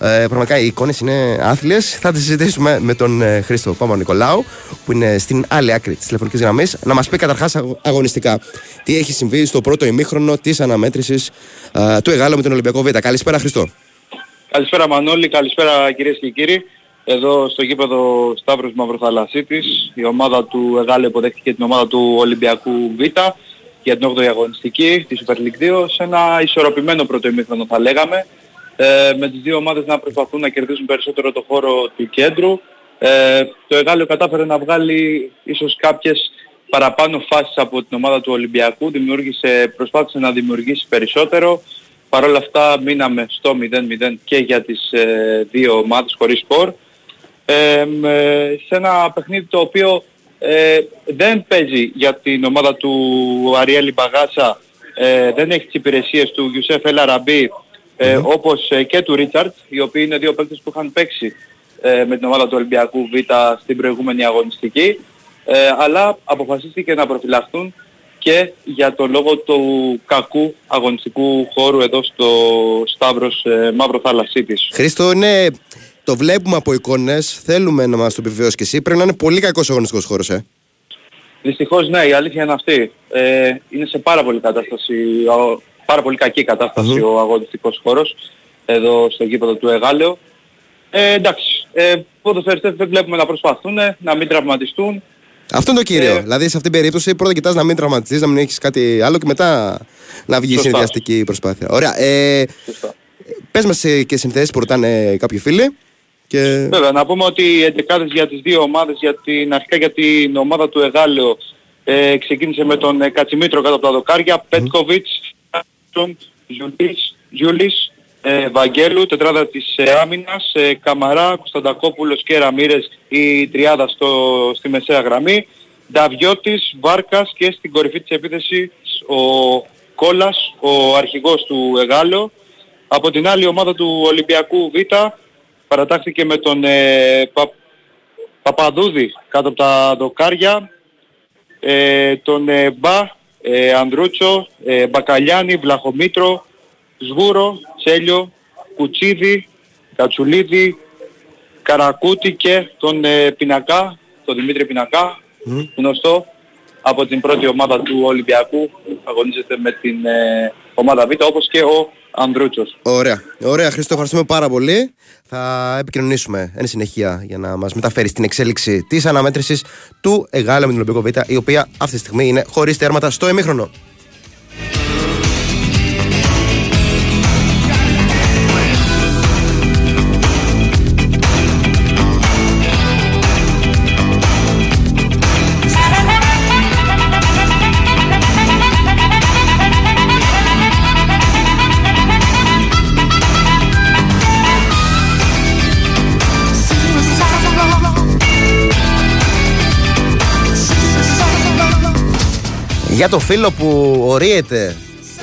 Ε, πραγματικά οι εικόνες είναι άθλιες. Θα τις συζητήσουμε με τον ε, Χρήστο Παπα-Νικολάου, που είναι στην άλλη άκρη της τηλεφωνικής γραμμής, να μας πει καταρχάς αγω, αγωνιστικά τι έχει συμβεί στο πρώτο ημίχρονο της αναμέτρησης ε, του ΕΓΑΛΟ με τον Ολυμπιακό Β. Καλησπέρα Χρήστο. Καλησπέρα Μανώλη, καλησπέρα κυρίες και κύριοι. Εδώ στο γήπεδο Σταύρος Μαυροθαλασσίτης, η ομάδα του ΕΓΑΛΟ υποδέχτηκε την ομάδα του Ολυμπιακού Β για την όγδοη αγωνιστική τη Super League δύο, σε ένα ισορροπημένο πρώτο ημίχρονο θα λέγαμε, ε, με τις δύο ομάδες να προσπαθούν να κερδίσουν περισσότερο το χώρο του κέντρου. Ε, το ΕΓΑΛΟ κατάφερε να βγάλει ίσως κάποιες παραπάνω φάσεις από την ομάδα του Ολυμπιακού, δημιούργησε, προσπάθησε να δημιουργήσει περισσότερο, παρόλα αυτά μείναμε στο μηδέν μηδέν και για τις ε, δύο ομάδες χωρίς σκορ. Ε, ε, σε ένα παιχνίδι το οποίο Ε, δεν παίζει για την ομάδα του Αριέλη Μπαγάσα, ε, δεν έχει τις υπηρεσίες του Γιουσέφ Ελαραμπή, ε, mm-hmm. όπως ε, και του Ρίτσαρτ, οι οποίοι είναι δύο παίκτες που είχαν παίξει ε, με την ομάδα του Ολυμπιακού Β στην προηγούμενη αγωνιστική, ε, αλλά αποφασίστηκε να προφυλαχθούν και για το λόγο του κακού αγωνιστικού χώρου εδώ στο Σταύρος ε, Μαυροθαλασσίτης. Χρήστο, είναι... Το βλέπουμε από εικόνες, θέλουμε να μας το επιβεβαιώσεις και εσύ. Πρέπει να είναι πολύ κακός ο αγωνιστικός χώρος, ε. Δυστυχώς ναι, η αλήθεια είναι αυτή. Ε, είναι σε πάρα πολύ, κατάσταση, πάρα πολύ κακή κατάσταση mm-hmm. ο αγωνιστικός χώρος εδώ στο γήπεδο του ΕΓΑΛΟ. Ε, εντάξει, ε, ποδοσφαιριστές δεν βλέπουμε να προσπαθούν, να μην τραυματιστούν. Αυτό είναι το κύριο. Ε, δηλαδή σε αυτήν την περίπτωση πρώτα κοιτάς να μην τραυματιστείς, να μην έχεις κάτι άλλο και μετά να βγει η συνδυαστική προσπάθεια. Ωραία. Ε, πες μας και συνθέσεις που ρωτάνε κάποιοι φίλοι. Και... Βέβαια, να πούμε ότι οι εντεκάδες για τις δύο ομάδες, για την, αρχικά για την ομάδα του ΕΓΑΛΟ, ε, ξεκίνησε με τον ε, Κατσιμήτρο κάτω από τα δοκάρια, mm-hmm. Πέτκοβιτς, Ζιουλής, Ζιουλής ε, Βαγγέλου, τετράδα της ε, άμυνας, ε, Καμαρά, Κωνσταντακόπουλος και Ραμίρες, η τριάδα στο, στη μεσαία γραμμή, Νταβιώτης, Βάρκας και στην κορυφή της επίθεσης ο Κόλλας, ο αρχηγός του ΕΓΑΛΟ. Από την άλλη ομάδα του Ολυμπιακού Β παρατάχθηκε με τον ε, Πα, Παπαδούδη κάτω από τα δοκάρια, ε, τον ε, Μπα, ε, Ανδρούτσο, ε, Μπακαλιάνη, Βλαχομήτρο, Σγούρο, Τσέλιο, Κουτσίδη, Κατσουλίδη, Καρακούτη και τον ε, Πινακά, τον Δημήτρη Πινακά, mm. γνωστό από την πρώτη ομάδα του Ολυμπιακού, αγωνίζεται με την ε, ομάδα Β, όπως και ο Ανδρούτσος. Ωραία, ωραία Χρήστο, ευχαριστούμε πάρα πολύ. Θα επικοινωνήσουμε εν συνεχεία για να μας μεταφέρει την εξέλιξη της αναμέτρησης του ΕΓΑΛΟ με την Ολυμπιακό Β, η οποία αυτή τη στιγμή είναι χωρίς τέρματα στο ημίχρονο. Για το φίλο που ορίεται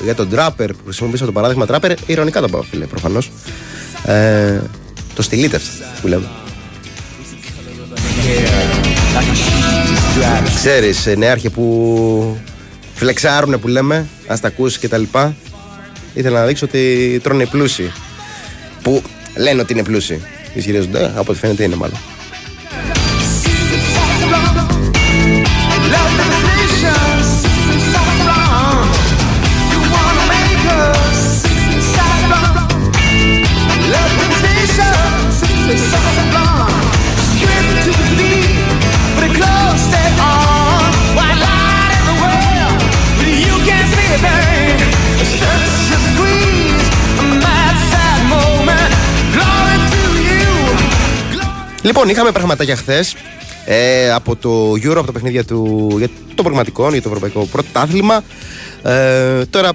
για τον τράπερ, που χρησιμοποίησα το παράδειγμα τράπερ, ειρωνικά το πάω φίλε προφανώς, ε, το στυλίτευσε που λέμε. Yeah. Ξέρεις νεάρχε που φλεξάρουνε που λέμε, ας τα ακούσεις και τα λοιπά, ήθελα να δείξω ότι τρώνε πλούσιοι, που λένε ότι είναι πλούσιοι, ισχυρίζονται, από ό,τι φαίνεται είναι μάλλον. Λοιπόν, είχαμε πραγματάκια χθες. ε, από το Euro, από τα παιχνίδια του, για το προγραμματικό, για το ευρωπαϊκό πρωτάθλημα. Ε, τώρα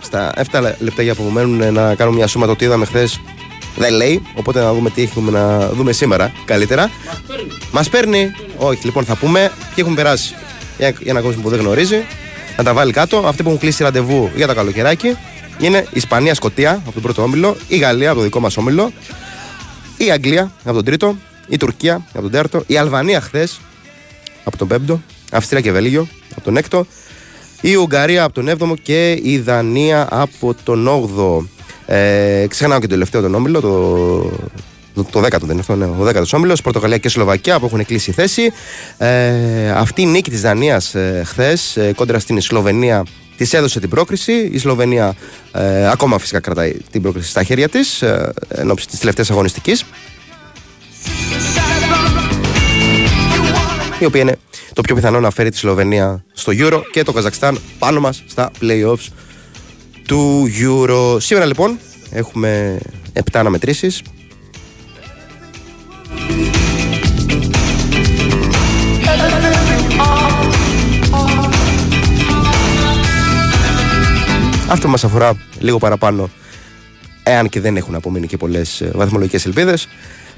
στα επτά λεπτά για που μένουν να κάνουμε μια σούμα το τι είδαμε χθες. Δεν λέει, οπότε να δούμε τι έχουμε να δούμε σήμερα καλύτερα. Μας παίρνει. Μας παίρνει. Όχι, λοιπόν, θα πούμε ποιοι έχουν περάσει. Για, για έναν κόσμο που δεν γνωρίζει, να τα βάλει κάτω. Αυτοί που έχουν κλείσει ραντεβού για το καλοκαιράκι είναι Ισπανία-Σκωτία από τον πρώτο όμιλο, η Γαλλία από το δικό μας όμιλο, η Αγγλία από τον τρίτο, η Τουρκία από τον τέταρτο, η Αλβανία χθες από τον πέμπτο, Αυστρία και Βέλγιο από τον έκτο, η Ουγγαρία από τον έβδομο και η Δανία από τον όγδοο. Ε, ξεχνάω και το τελευταίο τον όμιλο, το, το δέκατο δεν είναι αυτό, ναι, ο δέκατος όμιλος, Πορτογαλία και Σλοβακία που έχουν κλείσει θέση. Ε, αυτή η νίκη της Δανίας ε, χθες ε, κόντρα στην Σλοβενία της έδωσε την πρόκριση. Η Σλοβενία ε, ακόμα φυσικά κρατάει την πρόκριση στα χέρια της ε, εν ώψη της τελευταίας αγωνιστικής, η οποία είναι το πιο πιθανό να φέρει τη Σλοβενία στο Euro και το Καζακστάν πάνω μας στα play-offs του Euro. Σήμερα λοιπόν έχουμε επτά αναμετρήσεις. Αυτό μας αφορά λίγο παραπάνω, εάν και δεν έχουν απομείνει και πολλές βαθμολογικές ελπίδες.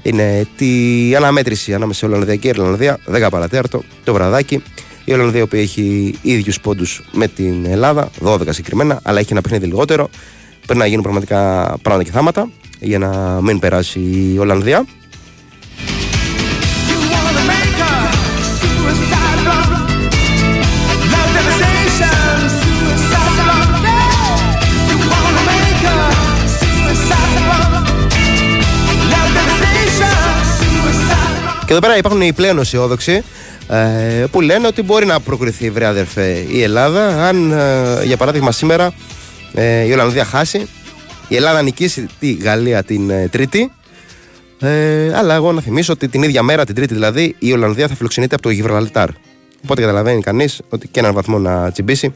Είναι τη αναμέτρηση ανάμεσα σε Ολλανδία και Ιρλανδία, δέκα παρά τέταρτο το βραδάκι. Η Ολλανδία, η οποία έχει ίδιους πόντους με την Ελλάδα, δώδεκα συγκεκριμένα, αλλά έχει ένα παιχνίδι λιγότερο. Πρέπει να γίνουν πραγματικά πράγματα και θάματα για να μην περάσει η Ολλανδία. Και εδώ πέρα υπάρχουν οι πλέον αισιόδοξοι που λένε ότι μπορεί να προκριθεί, βρε αδερφέ, η Ελλάδα αν για παράδειγμα σήμερα η Ολλανδία χάσει, η Ελλάδα νικήσει τη Γαλλία την Τρίτη. Αλλά εγώ να θυμίσω ότι την ίδια μέρα, την Τρίτη δηλαδή, η Ολλανδία θα φιλοξενείται από το Γιβραλτάρ. Οπότε καταλαβαίνει κανείς ότι και έναν βαθμό να τσιμπήσει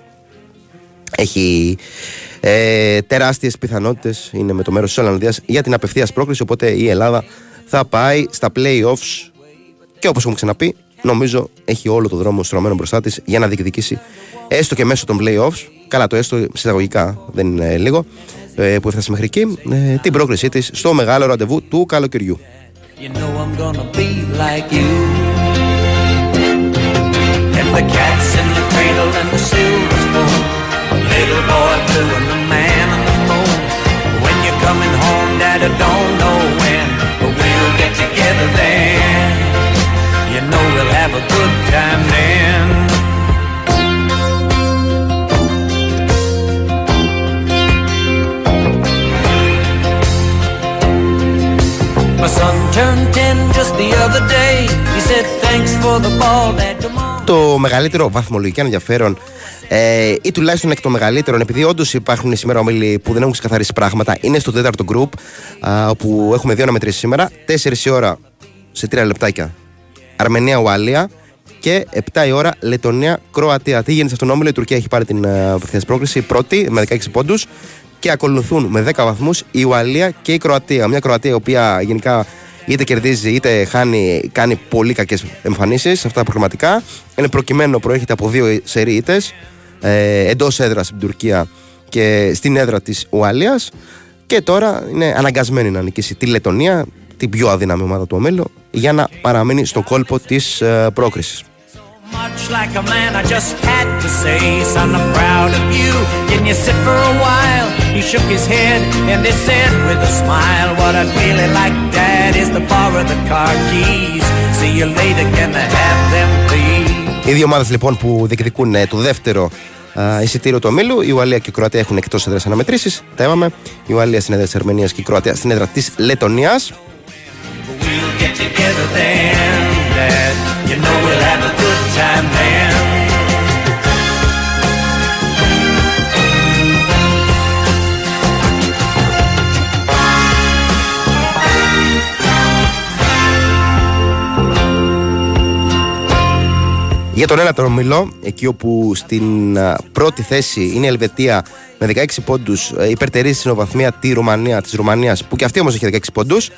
έχει ε, τεράστιες πιθανότητες, είναι με το μέρος της Ολλανδίας για την απευθείας πρόκριση. Οπότε η Ελλάδα θα πάει στα play-offs και όπως έχουμε ξαναπεί, νομίζω έχει όλο το δρόμο στρωμένο μπροστά της για να διεκδικήσει έστω και μέσω των play-offs, καλά το έστω συνταγωγικά δεν είναι λίγο, που έφτασε μέχρι εκεί, την πρόκρισή της στο μεγάλο ραντεβού του καλοκαιριού. You know you know we'll have a good time then. My son turned ten just the other day. He said thanks for the ball that tomorrow. Το μεγαλύτερο βαθμολογικά ενδιαφέρον ε, ή τουλάχιστον εκ των μεγαλύτερων, επειδή όντως υπάρχουν σήμερα ομίλοι που δεν έχουν ξεκαθαρίσει πράγματα, είναι στο τέταρτο group, όπου έχουμε δύο αναμετρήσεις σήμερα, τέσσερις η ώρα σε τρία λεπτάκια. Αρμενία-Ουαλία και επτά η ώρα Λετωνία-Κροατία. Τι γίνεται σε αυτόν τον όμιλο, η Τουρκία έχει πάρει την απευθείας πρόκριση πρώτη με δεκαέξι πόντους και ακολουθούν με δέκα βαθμούς η Ουαλία και η Κροατία. Μια Κροατία η οποία γενικά είτε κερδίζει είτε χάνει, κάνει πολύ κακές εμφανίσεις αυτά τα προγραμματικά. Είναι προκειμένο, προέρχεται από δύο σερί ήττες ε, εντός έδρας στην Τουρκία και στην έδρα της Ουαλίας. Και τώρα είναι αναγκασμένη να νικήσει τη Λετωνία, την πιο αδύναμη ομάδα του ομίλου, για να παραμείνει στο κόλπο της ε, πρόκρισης. Οι δύο ομάδες λοιπόν που διεκδικούν ε, το δεύτερο Uh, εισιτήριο του ομίλου, η Ουαλία και η Κροατία έχουν εκτός έδρας αναμετρήσεις. Τα είπαμε. Η Ουαλία στην έδρα της Αρμενίας και η Κροατία στην έδρα της Λετωνίας. Για τον ένατο ομιλό, εκεί όπου στην α, πρώτη θέση είναι η Ελβετία με δεκαέξι πόντους, υπερτερεί στην βαθμία τη Ρουμανία, της Ρουμανίας, που και αυτή όμως έχει δεκαέξι πόντους.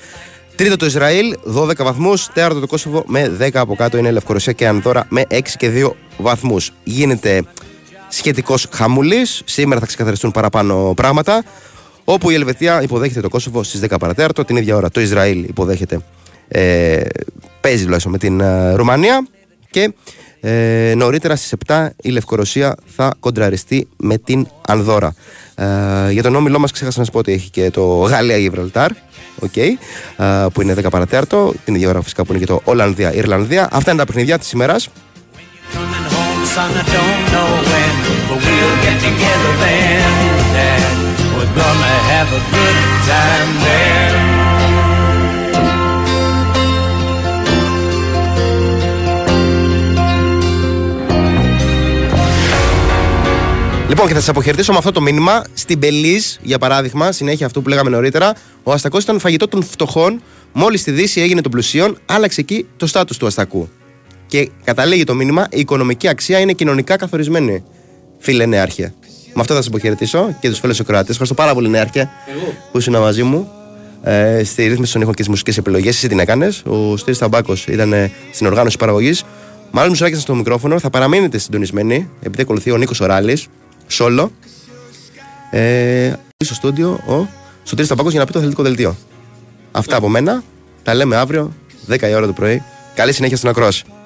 Τρίτο το Ισραήλ, δώδεκα βαθμούς. Τέταρτο το Κόσοβο με δέκα, από κάτω είναι Λευκορωσία και Ανδόρα με έξι και δύο βαθμούς. Γίνεται σχετικός χαμούλης. Σήμερα θα ξεκαθαριστούν παραπάνω πράγματα. Όπου η Ελβετία υποδέχεται το Κόσοβο στις δέκα παρά τέταρτο. Την ίδια ώρα το Ισραήλ υποδέχεται, ε, παίζει δηλαδή με την ε, Ρουμανία. Και ε, νωρίτερα στις επτά η Λευκορωσία θα κοντραριστεί με την Ανδόρα. Ε, για τον όμιλό μας ξέχασα να σας πω ότι έχει και το Γαλλία-Γιβραλτάρ, okay, ε, που είναι δέκα παρά τέταρτο. Την ίδια ώρα φυσικά που είναι και το Ολλανδία-Ιρλανδία. Αυτά είναι τα παιχνιδιά της ημέρας. Λοιπόν, και θα σας αποχαιρετήσω με αυτό το μήνυμα. Στην Μπελίζ, για παράδειγμα, συνέχεια αυτό που λέγαμε νωρίτερα, ο αστακός ήταν φαγητό των φτωχών, μόλις στη Δύση έγινε των πλουσίων, άλλαξε εκεί το στάτους του αστακού. Και καταλήγει το μήνυμα, η οικονομική αξία είναι κοινωνικά καθορισμένη, φίλε Νέαρχε. Με αυτό θα σας αποχαιρετήσω και τους φίλους ακροατές. Ευχαριστώ πάρα πολύ, Νέαρχε, που ήσουν μαζί μου ε, στη ρύθμιση των ήχων και τις μουσικές επιλογές. Εσύ την έκανες. Ο Στήρης Σαμπάκος ήταν ε, στην οργάνωση παραγωγής. Μάλλον Μουσουράκης στο μικρόφωνο. Θα παραμείνετε συντονισμένοι, επειδή ακολουθεί ο Νίκος Οράλης, σόλο. Ε, στο στούντιο ο Σωτήρης Σαμπάκος για να πει το αθλητικό δελτίο. Αυτά από μένα. Τα λέμε αύριο, δέκα η ώρα το πρωί. Καλή συνέχεια στην ακρόαση.